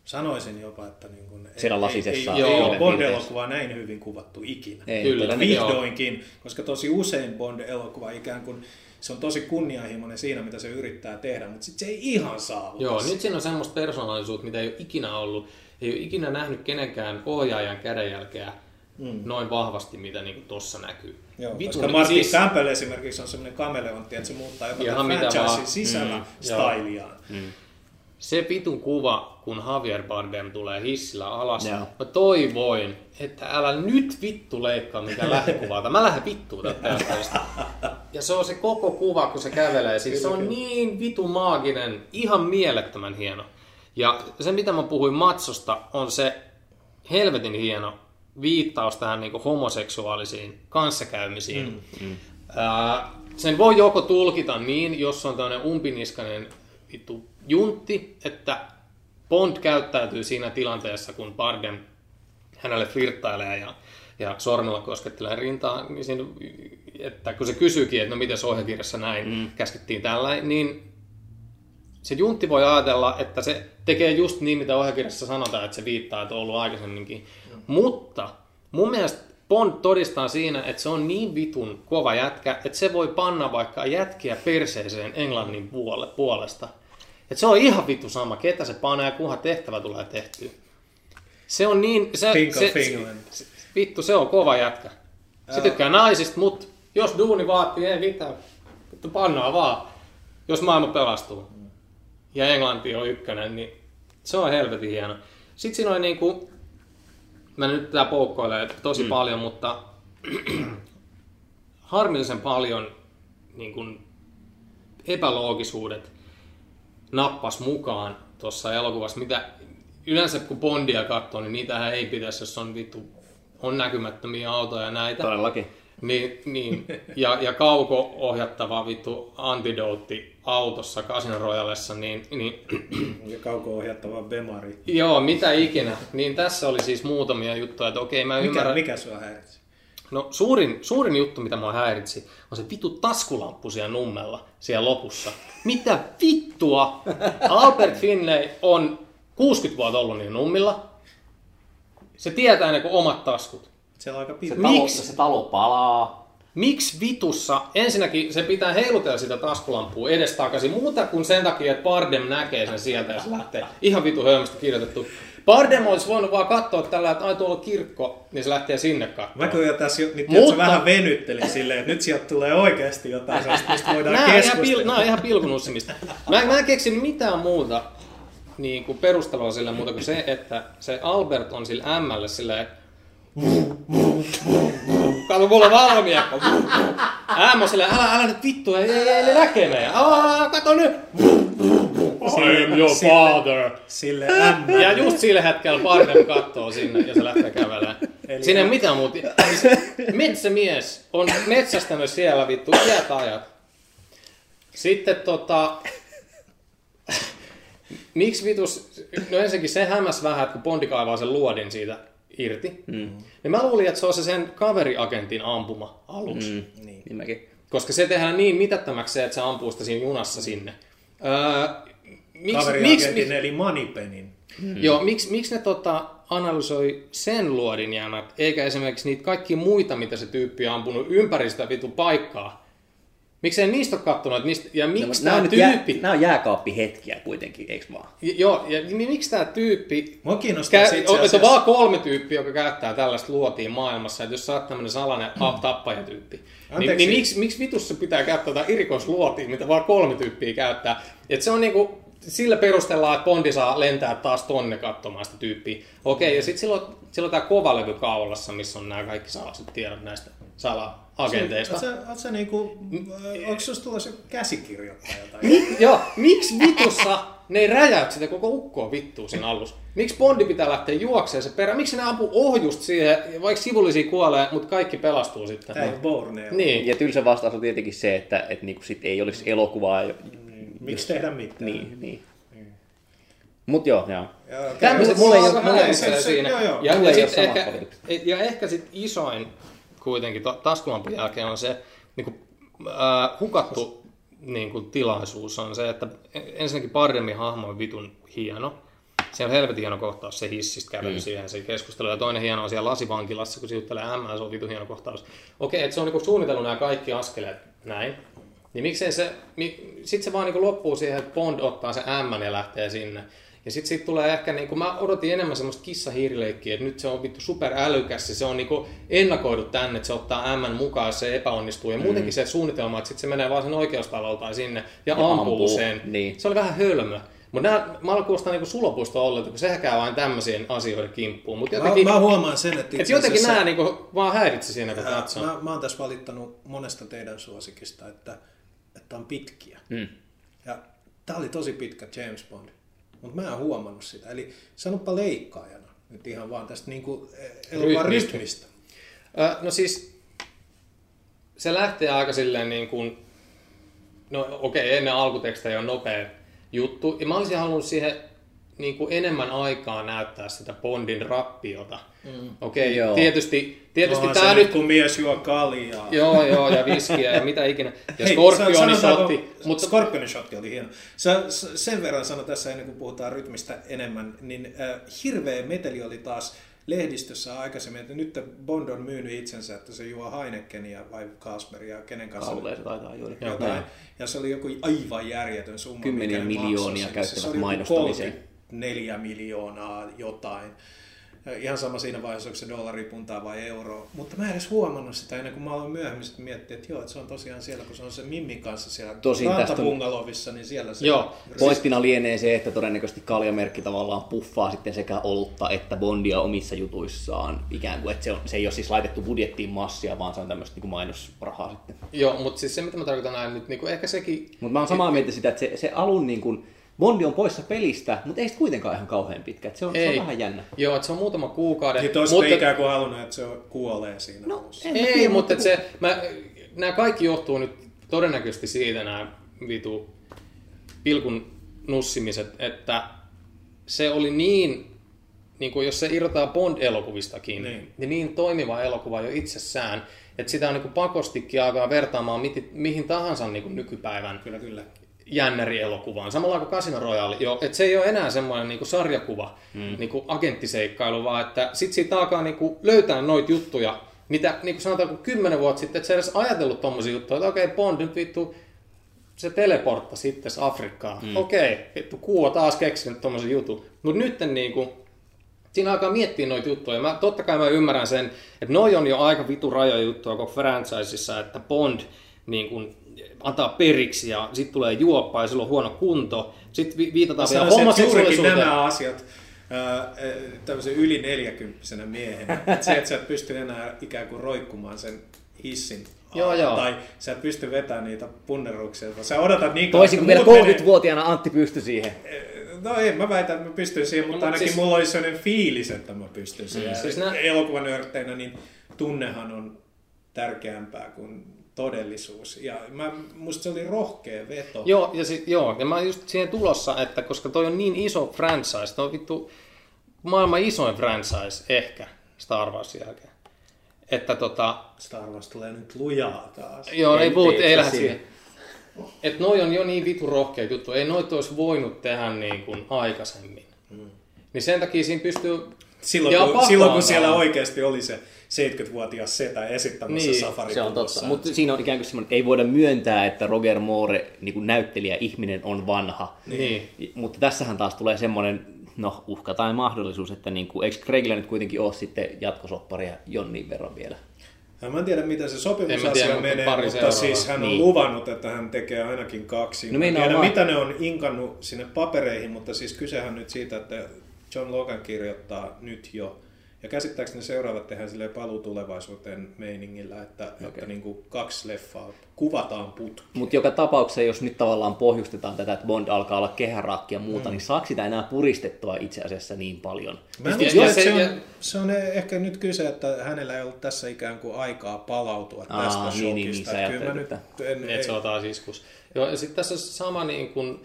Sanoisin jopa, että niin kun, ei, ei, ei, ei ole Bond-elokuvaa näin hyvin kuvattu ikinä. Ei, Kyllä, vihdoinkin, joo. Koska tosi usein Bond-elokuva ikään kuin se on tosi kunnianhimoinen siinä, mitä se yrittää tehdä, mutta sitten se ei ihan saavuta. Joo, nyt siinä on semmoista persoonallisuutta, mitä ei ole ikinä ollut. Ei ole ikinä nähnyt kenenkään ohjaajan kädenjälkeä mm. noin vahvasti, mitä niin tuossa näkyy. Joo, Vitun, koska Martin siis... Campbell esimerkiksi on semmoinen kameleontti, että se muuttaa jopa franchisein sisällä mm, styliaan. Mm. Se vitun kuva, kun Javier Bardem tulee hissillä alas, yeah. mä toivoin, että älä nyt vittu leikkaa mitään lähikuvalta. Mä lähden vittuun tästä. Ja se on se koko kuva, kun se kävelee. Siis se on niin vitu maaginen, ihan mielettömän hieno. Ja se, mitä mä puhuin Matsosta, on se helvetin hieno viittaus tähän niin kuin homoseksuaalisiin kanssakäymisiin. Mm, mm. Ää, sen voi joko tulkita niin, jos on tämmöinen umpiniskainen vittu juntti, että Bond käyttäytyy siinä tilanteessa, kun Bardem hänelle flirttailee ja, ja sormella koskettelee rintaa, niin siinä, että kun se kysyykin, että no miten ohjekirjassa näin mm. käskettiin tällainen, niin se juntti voi ajatella, että se tekee just niin, mitä ohjekirjassa sanotaan, että se viittaa, että on ollut aikaisemminkin. Mm. Mutta mun mielestä Bond todistaa siinä, että se on niin vitun kova jätkä, että se voi panna vaikka jätkiä perseeseen Englannin puolesta. Että se on ihan vittu sama, ketä se panee, kunhan tehtävä tulee tehtyä. Se on niin... Se, se, se, vittu, se on kova jätkä. Se tykkää naisista, mutta jos duuni vaatii, ei mitään. Vittu, pannaa vaan. Jos maailma pelastuu. Ja Englanti on ykkönen, niin se on helvetin hieno. Sitten siinä oli niinku... Mä nyt tää poukkoilee tosi mm. paljon, mutta... harmillisen paljon... Niin kun, epäloogisuudet nappas mukaan tuossa elokuvassa, mitä yleensä kun Bondia katsoo, niin niitähän ei pitäisi, jos on vittu, on näkymättömiä autoja ja näitä. Todellakin. Niin, niin. Ja, ja kauko-ohjattava vittu antidootti autossa Casino Royalessa, niin, niin... Ja kauko-ohjattava bemari. Joo, mitä ikinä. Niin tässä oli siis muutamia juttuja, että okei, mä ymmärrän... Mikä, mikä sua häiritsi? No suurin, suurin juttu, mitä mä häiritsi, on se vittu taskulamppu siellä nummella, siellä lopussa. Mitä vittua? Albert Finney on kuusikymmentä vuotta ollut niin nummilla. Se tietää ne kuin omat taskut. Se, aika se, talo, Miks? se talo palaa. Miksi vitussa? Ensinnäkin se pitää heilutella sitä taskulampua edestakaisin muuta kuin sen takia, että Bardem näkee sen sieltä ja se lähtee. Ihan vitu hölmästä kirjoitettu. Bardem olisi voinut vaan katsoa tällä, että ai tuolla on kirkko, niin se lähtee sinne katsomaan. Mä kyllä tässä nyt Mutta... vähän venyttelin silleen, että nyt sieltä tulee oikeasti jotain sellaista, mistä voidaan nää keskustella. Nämä on ihan pilkunussimista. Mä, mä en keksin mitään muuta niin kuin perustelua sille muuta kuin se, että se Albert on sillä M:lle silleen, kato, mulla on valmiakko. M on silleen, älä, älä nyt vittu, ei, ei, ei näkee meidän. Aa, kato nyt. I'm your father. Sille, sille ja just sillä hetkellä Bardem kattoo sinne ja se lähtee kävelemään. Eli sinne ei mitään muuta. Metsämies on metsästänyt siellä vittu iät ajat. Sitten tota... Miksi vitus... No ensinnäkin se hämäs vähän, kun Bondi kaivaa sen luodin siitä irti. Mm. Niin mä luulin, että se on se sen kaveriagentin ampuma aluksi. Mm. Niin. Niin mäkin. Koska se tehdään niin mitättömäksi se, että se ampuu sitä siinä junassa sinne. Öö, miks, kaveriagentin miks, eli Moneypenin. Mm. Joo, miksi miks ne tota, analysoi sen luodin jäämät, eikä esimerkiksi niitä kaikki muita, mitä se tyyppi on ampunut ympäri sitä vitu paikkaa? Miksei niistä ole kattonut? Niistä, ja miksi no, tämä tyyppi... Jää, nämä on jääkaappihetkiä kuitenkin, eikö vaan? Joo, ja niin, miksi tämä tyyppi... Mua kiinnostaa kä- itse asiassa... On vaan kolme tyyppiä, joka käyttää tällaista luotia maailmassa, että jos sä oot tämmöinen salainen tappajatyyppi, niin, niin miksi, miksi vitussa pitää käyttää tätä erikoisluotia, mitä vaan kolme tyyppiä käyttää? Että se on niinku... Sillä perustellaan, että Bondi saa lentää taas tonne katsomaan sitä tyyppiä. Okei, ja sitten silloin, silloin tämä kovalevy kaulassa, missä on nämä kaikki salaiset tiedot näistä sala-agenteista. Oletko niinku, sinusta tulossa käsikirjoittaja tai jotain? Joo, miksi vitussa ne ei räjäyt sitä koko ukkoa vittua siinä alussa? Miksi Bondi pitää lähteä juokseen se perään? Miksi ne ampuu ohjusta siihen, vaikka sivullisia kuolee, mutta kaikki pelastuu sitten? Tämä ei Bourne. Niin. Ja tylsä vastaus on tietenkin se, että et niinku sit ei olisi elokuvaa. Miksi tehdä mitään? Niin, niin. niin. Mut joo, joo. Okay. Tämmöset mulle ei ole mulle siinä. Joo, joo. Ja, ja, sit ehkä, ja ehkä sit isoin kuitenkin taskuampun jälkeen on se niinku, äh, hukattu niinku, tilaisuus on se, että ensinnäkin Bardemin hahmo on vitun hieno. Siellä on helvetin hieno kohtaus, se hissistä kävely mm. siihen se keskustelu. Ja toinen hieno on siellä lasivankilassa, kun se juttelee M, se on vitun hieno kohtaus. Okei, että se on niinku, suunnitellut nämä kaikki askeleet näin. Niin miksei se, sit se vaan niinku loppuu siihen, että Bond ottaa se M ja lähtee sinne. Ja sit siitä tulee ehkä, niinku, mä odotin enemmän semmoista kissahiirileikkiä, että nyt se on vittu superälykäs ja se on niinku ennakoidut tänne, että se ottaa M mukaan, jos se epäonnistuu. Ja mm. muutenkin se suunnitelma, että sit se menee vaan sen oikeustaloltaan sinne ja, ja ampuu, ampuu sen. Niin. Se oli vähän hölmö. Mutta mä aloin kuulostaa niinku sulopuistoa olleita, kun sehän käy vain tämmöisiin asioiden kimppuun. Mut jotenkin, mä, mä huomaan sen, että et jotenkin nämä niinku vaan häiritsi siinä, kun katsoin. Mä, mä oon tässä valittanut monesta teidän suosikista, että että on pitkiä. Mm. Ja tää oli tosi pitkä James Bond, mutta mä en huomannut sitä. Eli sanoppa leikkaajana nyt ihan vaan tästä niinku elokuvan rytmistä. No siis se lähtee aika silleen niin kuin, no okei, ennen alkutekstejä on nopea juttu. Ja mä olisin halunnut siihen niin kuin enemmän aikaa näyttää sitä Bondin rappiota. Mm. Okei, joo. Tietysti, tietysti no, tämä nyt... kun mies juo kaljaa. Joo, joo, ja viskiä ja mitä ikinä. Ja skorpionishotti. Mutta... Skorpionishotti oli hieno. Sä, sen verran sano tässä, ennen kuin puhutaan rytmistä enemmän, niin äh, hirveä meteli oli taas lehdistössä aikaisemmin, että nyt Bond on myynyt itsensä, että se juo Heinekenia vai Carlsbergia, kenen kanssa Kaulee, se taitaa juuri. Jotain. Ja se oli joku aivan järjetön summa. Kymmeniä miljoonia käyttävät mainostamiseen. neljä miljoonaa jotain. Ihan sama siinä vaiheessa, onko se dollari, puntaa vai euroa. Mutta mä en edes huomannut sitä ennen kuin mä aloin myöhemmin miettiä, että joo, että se on tosiaan siellä, kun se on se Mimmin kanssa siellä rantapungaloovissa, niin siellä se... Joo, pointtina lienee se, että todennäköisesti kaljamerkki tavallaan puffaa sitten sekä olutta että Bondia omissa jutuissaan ikään kuin. Että se, on, se ei ole siis laitettu budjettiin massia, vaan se on tämmöistä niin kuin mainosrahaa sitten. Joo, mutta siis se mitä mä tarkoitan aina nyt, niin kuin ehkä sekin... Mutta mä oon samaa mieltä sitä, että se, se alun niin kuin... Bondi on poissa pelistä, mutta ei sitten kuitenkaan ihan kauhean pitkä. Se on, se on vähän jännä. Joo, että se on muutama kuukauden. Niin toista mutta... ikään kuin halunnut, että se kuolee siinä. No, ei, tiedä, mutta, mutta ku... se, mä, nämä kaikki johtuu nyt todennäköisesti siitä, nämä vitu pilkun nussimiset, että se oli niin, niin kuin jos se irrotaa Bond-elokuvistakin, niin. niin niin toimiva elokuva jo itsessään, että sitä on niin kuin pakostikin alkaa vertaamaan mihin tahansa niin kuin nykypäivän. Kyllä, kyllä. jännärielokuvaan. Samalla kuin Casino Royale. Jo, et se ei ole enää semmoinen niinku sarjakuva, mm. niinku agenttiseikkailu, vaan että sit siitä alkaa niinku löytää noita juttuja, mitä niinku sanotaan kuin kymmenen vuotta sitten, että sä edes ajatellut tommosia juttuja, että okei, okay, Bond nyt vittu, se teleportta sitten Afrikkaan. Mm. Okei, okay, vittu, kuo taas keksinyt tommosen jutun. Mut nyt niinku, siinä alkaa miettiä noita juttuja. Mä, totta kai mä ymmärrän sen, että noi on jo aika vitu rajoja juttuja koko franchiseissa, että Bond niinku antaa periksi ja sitten tulee juoppa ja sillä on huono kunto. Sitten viitataan vielä homoseksuaalisuuteen. Nämä asiat tämmöisen yli neljäkymppisenä miehenä. Et se, että sä et pysty enää ikään kuin roikkumaan sen hissin. Joo, joo. Tai sä et pysty vetämään niitä punneruksia. Sä odotat niin kauan. Toisin kuin vielä kolmekymmentävuotiaana Antti pystyi siihen. No ei, mä väitän, että mä pystyn siihen, mutta no, ainakin siis... mulla olisi sellainen fiilis, että mä pystyn siihen. Mm, siis nä... Elokuvanörtteinä niin tunnehan on tärkeämpää kuin... todellisuus. Ja mä, musta se oli rohkea veto. Joo, ja, sit, joo, ja mä oon just siihen tulossa, että koska toi on niin iso franchise, toi on vittu maailman isoin franchise ehkä Star Wars jälkeen. Että tota... Star Wars tulee nyt lujaa taas. Joo, en ei puhut, ei lähde siihen. Että noi on jo niin vitu rohkea juttu, ei noita olisi voinut tehdä niin kuin aikaisemmin. Hmm. Niin sen takia siinä pystyy... Silloin kun, silloin kun siellä oikeasti oli se seitsemänkymmentävuotias setä esittämässä niin, safarikunnassa. Mutta siinä on ikään kuin semmoinen, että ei voida myöntää, että Roger Moore, niin kuin näyttelijä, ihminen on vanha. Niin. Mutta tässähän taas tulee semmoinen no, uhka tai mahdollisuus, että niin kuin, eikö Craigillä nyt kuitenkin ole sitten jatkosopparia jonnin verran vielä? Mä en tiedä, miten se sopimusasia menee, mutta seuraa. Siis hän on niin. luvannut, että hän tekee ainakin kaksi. No, mä en tiedä, vaan... mitä ne on inkannut sinne papereihin, mutta siis kysehän nyt siitä, että... John Logan kirjoittaa nyt jo, ja käsittääkseni seuraavat tehdään silleen paluutulevaisuuteen meiningillä, että, okay. että niin kuin kaksi leffaa kuvataan putkeen. Mutta joka tapauksessa, jos nyt tavallaan pohjustetaan tätä, että Bond alkaa olla kehärakki ja muuta, mm. niin saako sitä enää puristettua itse asiassa niin paljon? Mä en usko, se, se, on, ja... se on ehkä nyt kyse, että hänellä ei ollut tässä ikään kuin aikaa palautua Aa, tästä niin, shokista. Niin, niin, sä ajattelet, että et se on taas iskus. Joo, ja sitten tässä on sama niin kuin...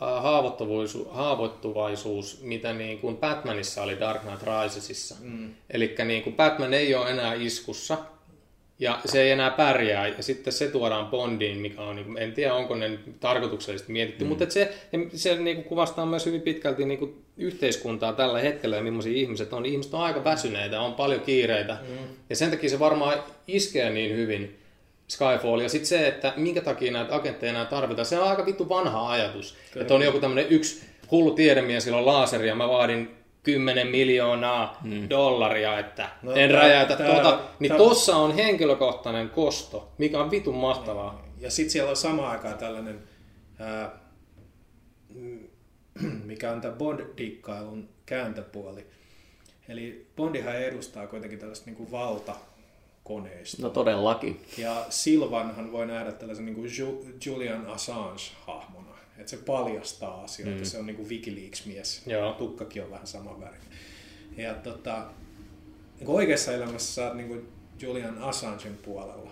Haavoittuvaisuus, haavoittuvaisuus, mitä niin kuin Batmanissa oli Dark Knight Risesissa. Mm. Elikkä niin kuin Batman ei ole enää iskussa ja se ei enää pärjää. Ja sitten se tuodaan Bondiin, mikä on, niin kuin, en tiedä onko ne tarkoituksellisesti mietitty, mm. mutta et se, se niin kuin kuvastaa myös hyvin pitkälti niin kuin yhteiskuntaa tällä hetkellä ja millaisia ihmiset on. Ihmiset on aika väsyneitä, on paljon kiireitä mm. ja sen takia se varmaan iskee niin hyvin. Skyfall ja sitten se, että minkä takia näitä agentteja enää tarvitaan, se on aika vittu vanha ajatus. Kyllä. Että on joku tämmöinen yksi hullu tiedemies, sillä on laaseri ja mä vaadin kymmenen miljoonaa hmm. dollaria, että no, en tää, räjäytä tää, tuota. Tää, niin tää... tossa on henkilökohtainen kosto, mikä on vitun mahtavaa. Ja sitten siellä on samaan aikaan tällainen, ää, mikä on tämä Bond-dikkailun kääntöpuoli. Eli Bondihan edustaa kuitenkin tällaista niinku valta. Koneista. No todellakin. Ja Silvanhan voi nähdä tällaisen niin kuin Julian Assange-hahmona, että se paljastaa asioita, mm. se on niin kuin Wikileaks-mies, joo. Tukkakin on vähän saman värin. Ja tota, niin oikeassa elämässä sä oot niin kuin Julian Assangen puolella,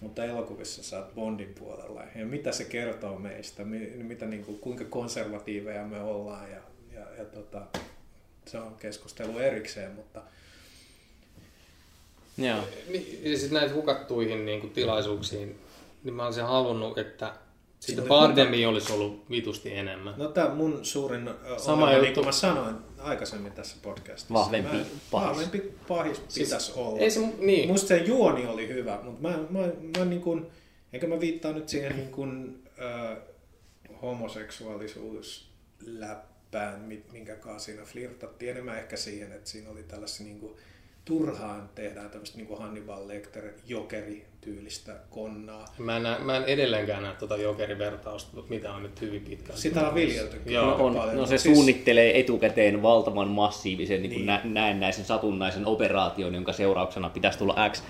mutta elokuvissa sä oot Bondin puolella. Ja mitä se kertoo meistä, mitä, niin kuin, kuinka konservatiiveja me ollaan ja, ja, ja tota, se on keskustelu erikseen, mutta ja, ja sitten näitä hukattuihin niin kuin tilaisuuksiin, niin mä olisin halunnut, että sitä Bardemia olisi ollut vitusti enemmän. No tämä mun suurin ongelma, niin kuin mä sanoin aikaisemmin tässä podcastissa. Vahvempi mä, pahis. Vahvempi pahis pitäisi siis, olla. Ei se, niin. Musta se juoni oli hyvä, mutta mä, mä, mä niin kuin, enkä mä viittaa nyt siihen niin kuin, äh, homoseksuaalisuus läpi. pään, minkäkaan siinä flirtattiin. Enemmän ehkä siihen, että siinä oli tällaista niin kuin, turhaan tehdään tämmöistä niin kuin Hannibal Lecter jokerityylistä konnaa. Mä, nä, mä en edelleenkään näe tuota jokerivertausta, mitä on nyt hyvin pitkään. Sitä on viljeltykin. Joo, on, paljon, no se siis... suunnittelee etukäteen valtavan massiivisen niin kuin niin. näennäisen satunnaisen operaation, jonka seurauksena pitäisi tulla X.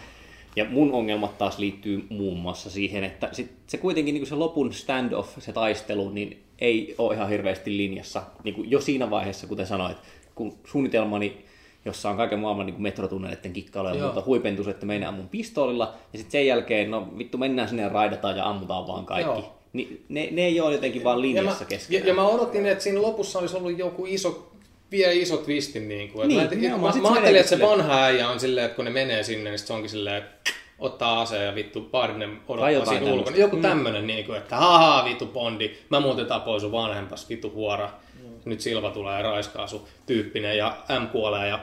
Ja mun ongelmat taas liittyy muun muassa siihen, että sit se kuitenkin niin kuin se lopun standoff, se taistelu, niin ei ole ihan hirveästi linjassa. Niin kuin jo siinä vaiheessa, kuten sanoit, kun suunnitelmani, jossa on kaiken maailman niin kuin metrotunneleiden kikkailuja ja muuta, huipentus, että meinaa mun pistoolilla, ja sitten sen jälkeen, no vittu, mennään sinne ja raidataan ja ammutaan vaan kaikki. Ni, ne, ne ei ole jotenkin vaan linjassa keskenään. Ja mä odotin, että siinä lopussa olisi ollut joku iso... vielä iso twistin. Niin kuin, niin, että, no, mä mä ajattelin, että se vanha äijä on silleen, että kun ne menee sinne, niin se onkin silleen, että ottaa aseen ja vittu Bardem odottaa siinä ulkona. Joku tämmönen, mm. niin kuin, että haha vittu Bondi, mä muuten tapoin sun vanhempas, vittu huora. Mm. Nyt Silva tulee ja raiskaa sun tyyppinen ja M kuolee ja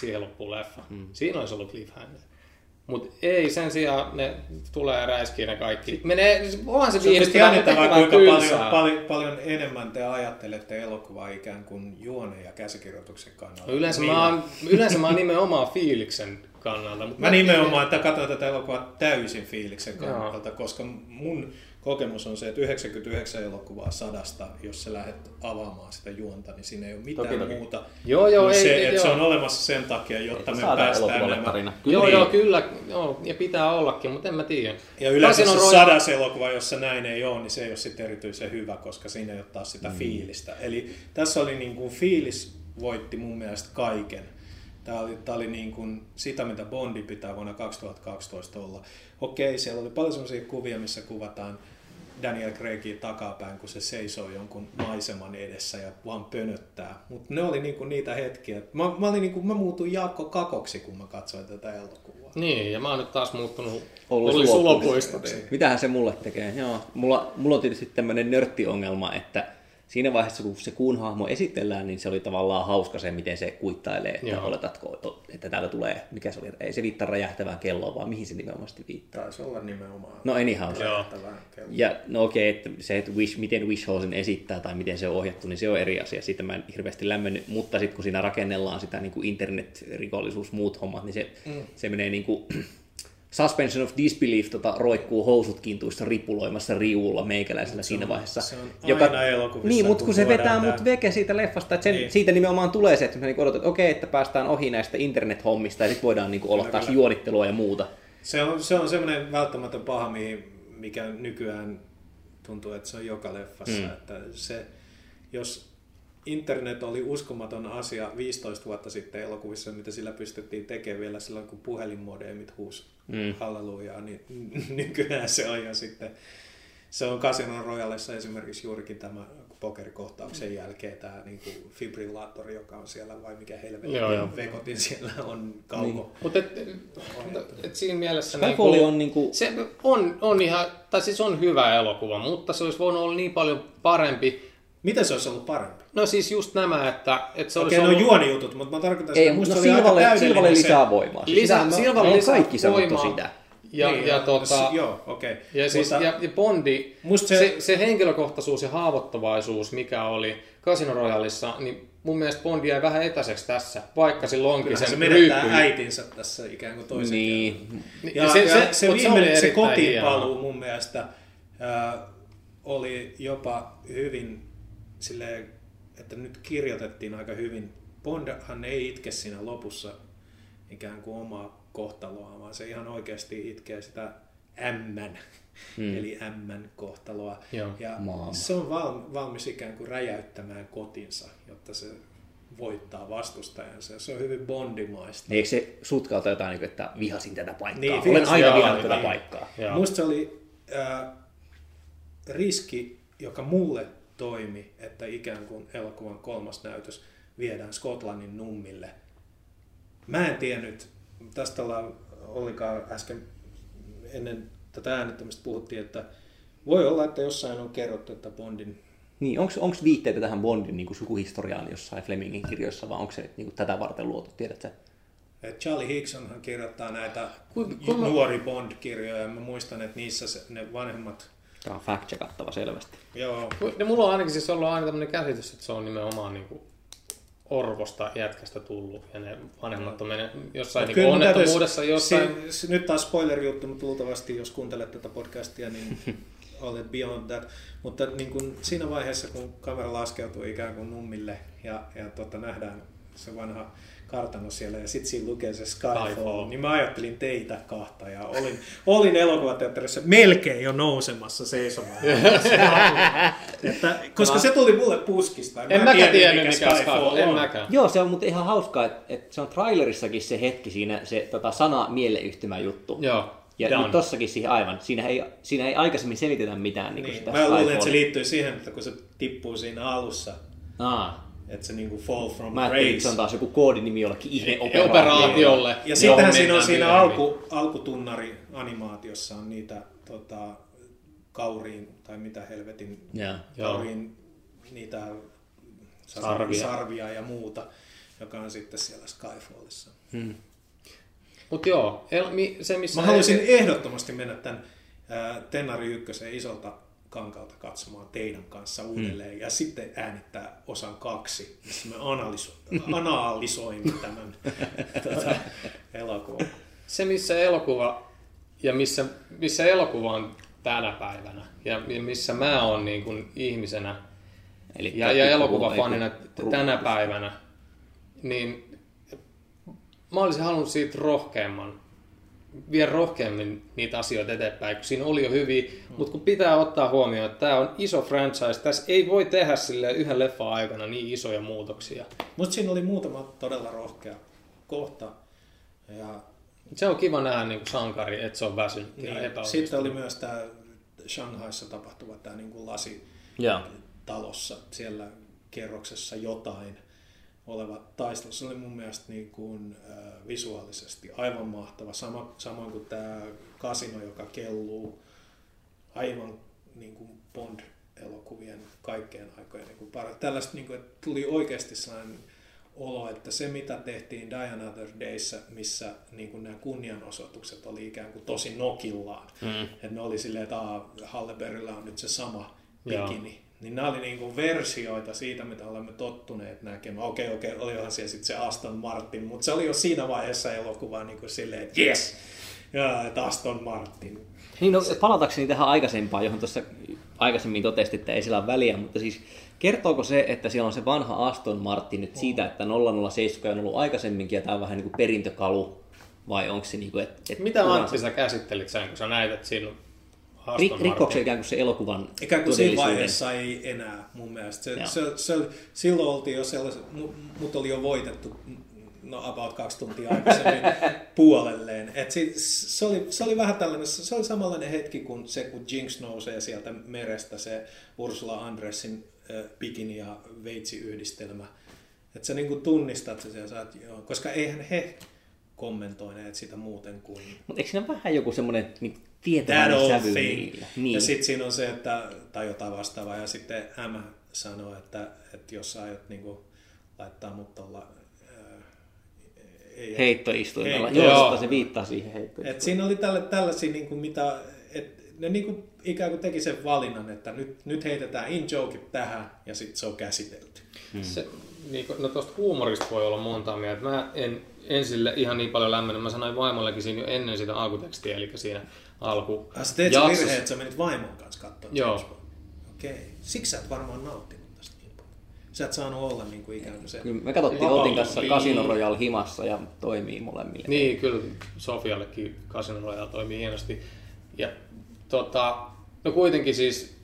siihen loppuu leffa. Mm. Siinä olisi ollut cliffhanger. Mut ei, sen sijaan ne tulee räiskiä ne kaikki. Menee, onhan se viihdyttävää, että kuinka paljon, paljon, paljon enemmän te ajattelette elokuvaa ikään kuin juone- ja käsikirjoituksen kannalta. Yleensä Minä. mä oon, yleensä mä oon nimenomaan fiiliksen kannalta. Mä, mä nimenomaan, että katson tätä elokuvaa täysin fiiliksen kannalta, Jaa. koska mun kokemus on se, että yhdeksänkymmentäyhdeksän elokuvaa sadasta, jos sä lähdet avaamaan sitä juonta, niin siinä ei ole mitään toki, muuta toki. Joo, joo, ei, se, ei, että joo. se on olemassa sen takia, jotta ei, me päästään nämä. Joo, niin. joo, kyllä, joo, ja pitää ollakin, mutta en mä tiedä. Ja yleensä se sadas elokuva, jossa näin ei ole, niin se ei ole sitten erityisen hyvä, koska siinä ei ole taas sitä mm. fiilistä. Eli tässä oli niin kuin fiilis voitti mun mielestä kaiken. Tämä oli, tämä oli niin kuin sitä, mitä Bondi pitää vuonna kaksituhattakaksitoista olla. Okei, siellä oli paljon sellaisia kuvia, missä kuvataan Daniel Craigia takapäin, kun se seisoo jonkun maiseman edessä ja vaan pönöttää. Mutta ne oli niin kuin niitä hetkiä. Mä, mä, olin niin kuin, mä muutuin Jaakko Kakoksi, kun mä katsoin tätä elokuvaa. Niin, ja mä oon nyt taas muuttunut Olli Sulopuistoksi. Mitähän se mulle tekee? Joo. Mulla, mulla on tietysti tämmöinen nörttiongelma, että siinä vaiheessa, kun se kuun hahmo esitellään, niin se oli tavallaan hauska se, miten se kuittailee, että Joo. oletatko, että täältä tulee, mikä se oli, ei se viittaa räjähtävään kelloon, vaan mihin se nimenomaan viittaa. Taisi olla nimenomaan no, anyhow. räjähtävään kelloon. Ja no okei, okay, että se, että wish, miten Wishhausen esittää tai miten se on ohjattu, niin se on eri asia. Siitä mä en hirveästi lämmennyt, mutta sitten kun siinä rakennellaan sitä niin kuin internet-rikollisuus, muut hommat, niin se, mm. se menee niin kuin... Suspension of disbelief tota, roikkuu housut kintuissa ripuloimassa riuulla meikäläisellä siinä vaiheessa. Se on joka, aina elokuvissa. Niin, mutta kun, kun se vetää tämän... mut veke siitä leffasta, että sen, niin. siitä nimenomaan tulee se, että me odotat, että okei, että päästään ohi näistä internethommista ja sitten voidaan niin kuin, olla taas juonittelua ja muuta. Se on, se on semmoinen välttämätön paha, mikä nykyään tuntuu, että se on joka leffassa. Mm. Että se, jos internet oli uskomaton asia viisitoista vuotta sitten elokuvissa, mitä sillä pystyttiin tekemään vielä silloin, kun puhelinmodeemit huusi mm. hallelujaa, niin nykyään se on jo sitten. Se on Casino Royalessa esimerkiksi juurikin tämä pokerikohtauksen jälkeen tämä niin kuin fibrillaattori, joka on siellä vai mikä helvetin vekotin siellä on kauko. Mutta niin. et, et siinä mielessä niin kuin, on, niin kuin... se on, on ihan, tai siis on hyvä elokuva, mutta se olisi voinut olla niin paljon parempi. Miten se olisi ollut parempi? No siis just nämä, että, että se olisi Okei, ollut... Okei, no juonijutut, mutta mä tarkoitan, että musta no, oli Silvalle, aika täydellinen Silvalle lisää voimaa. Lisää, Silvalle lisää kaikki voimaa. Sitä. Ja, niin, ja, ja, tota, joo, okay. ja, siis, mutta, ja, ja Bondi, se... Se, se henkilökohtaisuus ja haavoittuvaisuus, mikä oli Casino Royalessa, niin mun mielestä Bondi jäi vähän etäiseksi tässä, vaikka silloin onkin sen ryyppyjä. Se menettää äitinsä tässä ikään kuin toisen niin. Ja, ja se, se, ja se viimeinen, se kotiinpaluu mun mielestä äh, oli jopa hyvin... Silleen, että nyt kirjoitettiin aika hyvin. Bondhan ei itke siinä lopussa ikään kuin omaa kohtaloa, vaan se ihan oikeasti itkee sitä ämmän, hmm. eli ämmän kohtaloa. Joo, ja maailma. Se on valmis ikään kuin räjäyttämään kotinsa, jotta se voittaa vastustajansa. Se on hyvin bondimaista. Eikö se sutkauta jotain, että vihasin tätä paikkaa? Niin, olen aina vihannut tätä niin. paikkaa. Joo. Musta se oli äh, riski, joka mulle toimi, että ikään kuin elokuvan kolmas näytös viedään Skotlannin nummille. Mä en tiennyt, tästä ollaan Ollikaan äsken ennen tätä äänittämistä puhuttiin, että voi olla, että jossain on kerrottu, että Bondin... Niin, onko viitteitä tähän Bondin niin kuin sukuhistoriaan jossain Flemingin kirjoissa, vai onko se niin kuin tätä varten luotu, tiedätkö? Charlie Hicksonhan kirjoittaa näitä nuori Bond-kirjoja, ja mä muistan, että niissä ne vanhemmat Tämä on fact-checkattava selvästi. Joo. Ja mulla on ainakin siis ollut aina tämmöinen käsitys, että se on nimenomaan niin kuin orvosta jätkästä tullut. Ja ne vanhemmat on mennyt jossain no, niin onnettomuudessa. Jossain... Si- nyt taas spoiler-juttu, mutta luultavasti jos kuuntelet tätä podcastia, niin olen beyond that. Mutta niin kuin siinä vaiheessa, kun kamera laskeutuu ikään kuin nummille ja, ja tota, nähdään se vanha kartano siellä ja sitten siinä lukee se Skyfall, niin mä ajattelin teitä kahta ja olin, olin elokuvateatterissa melkein jo nousemassa seisomaan. Että, koska mä... se tuli mulle puskista. En, en mäkään tiedä, tiedä mikä Skyfall, Skyfall en mäkään. Joo, se on mutta ihan hauskaa, että, että se on trailerissakin se hetki siinä, se tota, sana mieleyhtymä juttu. Joo. Ja nyt tossakin siihen aivan. Siinä ei, siinä ei aikaisemmin selitetä mitään. Niin, niin. Mä luulen, että se liittyy siihen, että kun se tippuu siinä alussa. Aa. Että se niinku fall from grace. Mä ajattelin, että se on taas joku koodinimi jollekin ihmeoperaatiolle. Ja sittenhän siinä on siinä alku, alkutunnari animaatiossa on niitä tota, kauriin, tai mitä helvetin, yeah, kauriin joo. niitä sarvia. sarvia ja muuta, joka on sitten siellä Skyfallissa. Hmm. Mut joo, se missä... Mä haluaisin he... ehdottomasti mennä tämän äh, Tennari ykkösen isolta kankalta katsomaan teidän kanssa uudelleen mm. ja sitten äänittää osan kaksi, missä me analysoimme tämän tuota, elokuvan. Se, missä elokuva ja missä, missä elokuva on tänä päivänä ja missä mä oon niin kuin ihmisenä eli ja, ja elokuvafanina tänä päivänä, niin mä olisin halunnut siitä rohkeamman. Vielä rohkeammin niitä asioita eteenpäin, kun siinä oli jo hyviä, mm. mutta kun pitää ottaa huomioon, että tämä on iso franchise, tässä ei voi tehdä silleen yhden leffan aikana niin isoja muutoksia. Mutta siinä oli muutama todella rohkea kohta. Ja... Se on kiva nähdä niin kuin sankari, että se on väsynyt niin, ja epäonnistunut. Sitten oli myös tämä Shanghaissa tapahtuva tämä niin kuin lasi yeah. talossa, siellä kerroksessa jotain. Oleva taistelu. Se oli mun mielestä niin kuin, äh, visuaalisesti aivan mahtava. Sama, samoin kuin tämä kasino, joka kelluu aivan niin kuin Bond-elokuvien kaikkeen aikojen. Niin kuin, tällaista niin kuin, että tuli oikeasti sellainen olo, että se mitä tehtiin Die Another Dayssä, missä niin kuin nämä kunnianosoitukset oli ikään kuin tosi nokillaan. Mm. Että ne oli silleen, että Hallebergillä on nyt se sama bikini. Niin nämä oli niinku versioita siitä, mitä olemme tottuneet näkemään. Okei, okay, okei, okay, olihan siellä sitten se Aston Martin, mutta se oli jo siinä vaiheessa elokuvaa niinku silleen, että jes, Aston Martin. Niin, no, palatakseni tähän aikaisempaan, johon tuossa aikaisemmin totesit, että ei sillä ole väliä, mutta siis kertooko se, että siellä on se vanha Aston Martin nyt siitä, että nolla nolla seitsemän on ollut aikaisemminkin ja tämä on vähän niin kuin perintökalu, vai onko se niin kuin, että... Et mitä Antti sä käsittelit sen, kun sä näet, että siinä rikkouksen ikään kuin se elokuvan ikään kuin siinä vaiheessa ei enää mun mielestä. Se, se, se, silloin oltiin jo sellaiset, mut oli jo voitettu no about kaksi tuntia aikaisemmin puolelleen. Et se, se, oli, se oli vähän tällainen, se oli samanlainen hetki kun se, kun Jinx nousee sieltä merestä, se Ursula Andressin äh, bikini ja veitsiyhdistelmä. Että sä niinku tunnistat se siellä, saat, joo, koska eihän he kommentoineet sitä muuten kuin... Mutta eikö siinä vähän joku semmoinen... Niin tietävän sävy niillä. Niin. Ja sitten siinä on se, että, tai jotain vastaavaa, ja sitten M sanoo, että, että jos sä aiot niin kuin, laittaa mut tuolla äh, heittoistuimella. Joo, se viittaa siihen heittoistuimella. Et siinä oli tällä, tällaisia, niin kuin, mitä, et, ne niin kuin, ikään kuin teki sen valinnan, että nyt, nyt heitetään in-jokeit tähän, ja sitten se on käsitelty. Hmm. Se, niin kuin, no tuosta huumorista voi olla montaa mieltä. Mä en, en sille ihan niin paljon lämmennyt. Mä sanoin vaimollekin siinä jo ennen sitä alkutekstiä, eli siinä... Alku. Sä teet se virhe, että sä menit vaimon kanssa katsomaan. Joo. Okei. Siksi sä et varmaan nauttinut tästä niin paljon. Sä et saanut olla niin kuin ikään kuin se... Kyllä me katsottiin Oltin kanssa Casino Royale himassa ja toimii molemmille. Niin, kyllä Sofiallekin Casino Royale toimii hienosti. Ja tota, no kuitenkin siis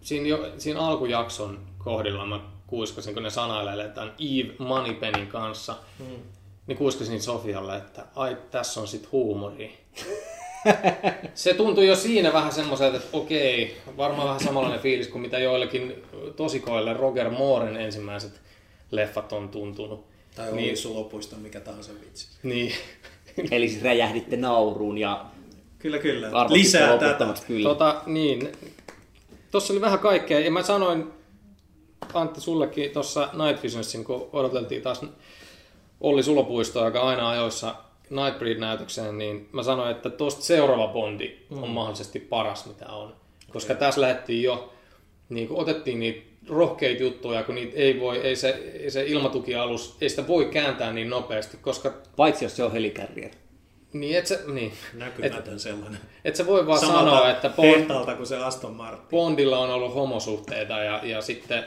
siinä, jo, siinä alkujakson kohdilla mä kuiskasin, kun ne sanailee tämän Eve Moneypennin kanssa, hmm. niin kuiskasin Sofialle, että ai, tässä on sit huumori. Se tuntui jo siinä vähän semmoiselta, että okei, varmaan vähän samanlainen fiilis kuin mitä joillekin tosikoille Roger Mooren ensimmäiset leffat on tuntunut. Tai oli niin, sulopuista mikä tahansa vitsi. Niin. Eli siis räjähditte nauruun ja... Kyllä, kyllä. Lisää tätä. Kyllä. Tota, niin. Tossa oli vähän kaikkea ja mä sanoin Antti sullekin tuossa Night Visionsin, kun odoteltiin taas Olli Sulopuistoa, joka aina ajoissa... Nightbreed-näytökseen, niin mä sanoin, että tuosta seuraava Bondi on mm. mahdollisesti paras, mitä on. Koska tässä lähdettiin jo, niin kun otettiin niitä rohkeita juttuja, kun niitä ei voi, ei se, ei se ilmatukialus, ei sitä voi kääntää niin nopeasti, koska... Paitsi jos se on helikärriä. Niin, et se, niin. Näkymätön et, sellainen. Et se voi vaan samalta sanoa, että Bond, kuin se Aston Martin. Bondilla on ollut homosuhteita ja, ja sitten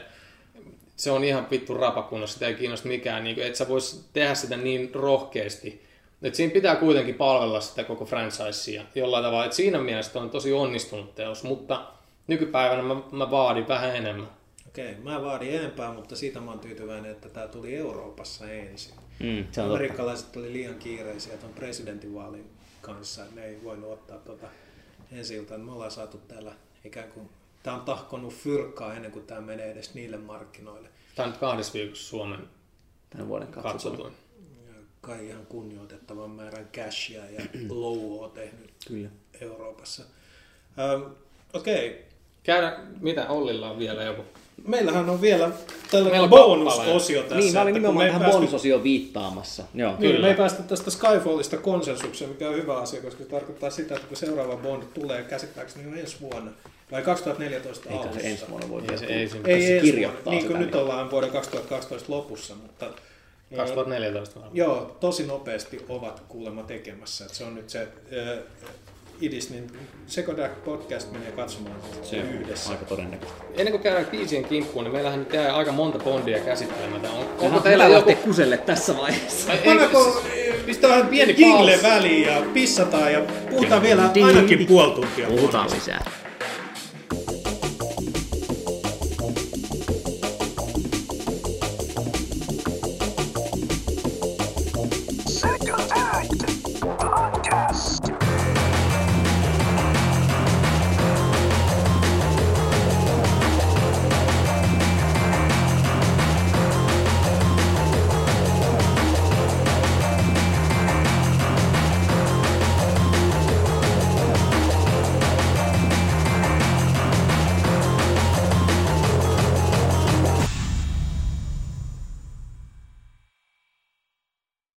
se on ihan vittu rapakunnossa, sitä ei kiinnosta mikään, niin, että sä vois tehdä sitä niin rohkeasti. Et siinä pitää kuitenkin palvella sitä koko franchisea jollain tavalla, että siinä mielessä on tosi onnistunut teos, mutta nykypäivänä mä, mä vaadin vähän enemmän. Okei, mä vaadin enempää, mutta siitä mä oon tyytyväinen, että tää tuli Euroopassa ensin. Mm, amerikkalaiset totta. Oli liian kiireisiä tuon presidentinvaalin kanssa, ne ei voinut ottaa tuota ensi-iltaan. Me ollaan saatu täällä ikään kuin, tää on tahkonut fyrkkaa ennen kuin tää menee edes niille markkinoille. Tää on kahdessa viikossa Suomen tämän vuoden katsotuin. Kai ihan kunnioitettavan määrän cashia ja louhoa tehnyt kyllä. Euroopassa. Ähm, Okei. Okay. Käydä, mitä Ollilla on vielä joku? Meillähän on vielä tällainen bonusosio tässä. Niin, mä olin nimenomaan tähän päästy... bonusosioon viittaamassa. Joo, niin, kyllä. Me ei päästä tästä Skyfallista konsensukseen, mikä on hyvä asia, koska se tarkoittaa sitä, että kun seuraava Bond tulee käsittääkseni jo ensi vuonna, vai kaksituhattaneljätoista alussa. Eikä se ensi vuonna voi tehdä. Ei, se, ei, ei kirjoittaa niin kuin nyt niin. Ollaan vuoden kaksituhattakaksitoista lopussa, mutta... kaksituhattaneljätoista varmaan. Joo, tosi nopeasti ovat kuulemma tekemässä. Että se on nyt se äh, idis, niin Second Act Podcast menee katsomaan se yhdessä. Aika todennäköisesti. Ennen kuin käydään biisien kimppuun, niin meillähän nyt jää aika monta Bondia käsittelemättä. On, onko teillä joku... kuselle tässä vaiheessa? Pannaanko pistetään pieni jingle väliin ja pissataan ja puhutaan vielä ainakin puoli tuntia. Puhutaan lisää.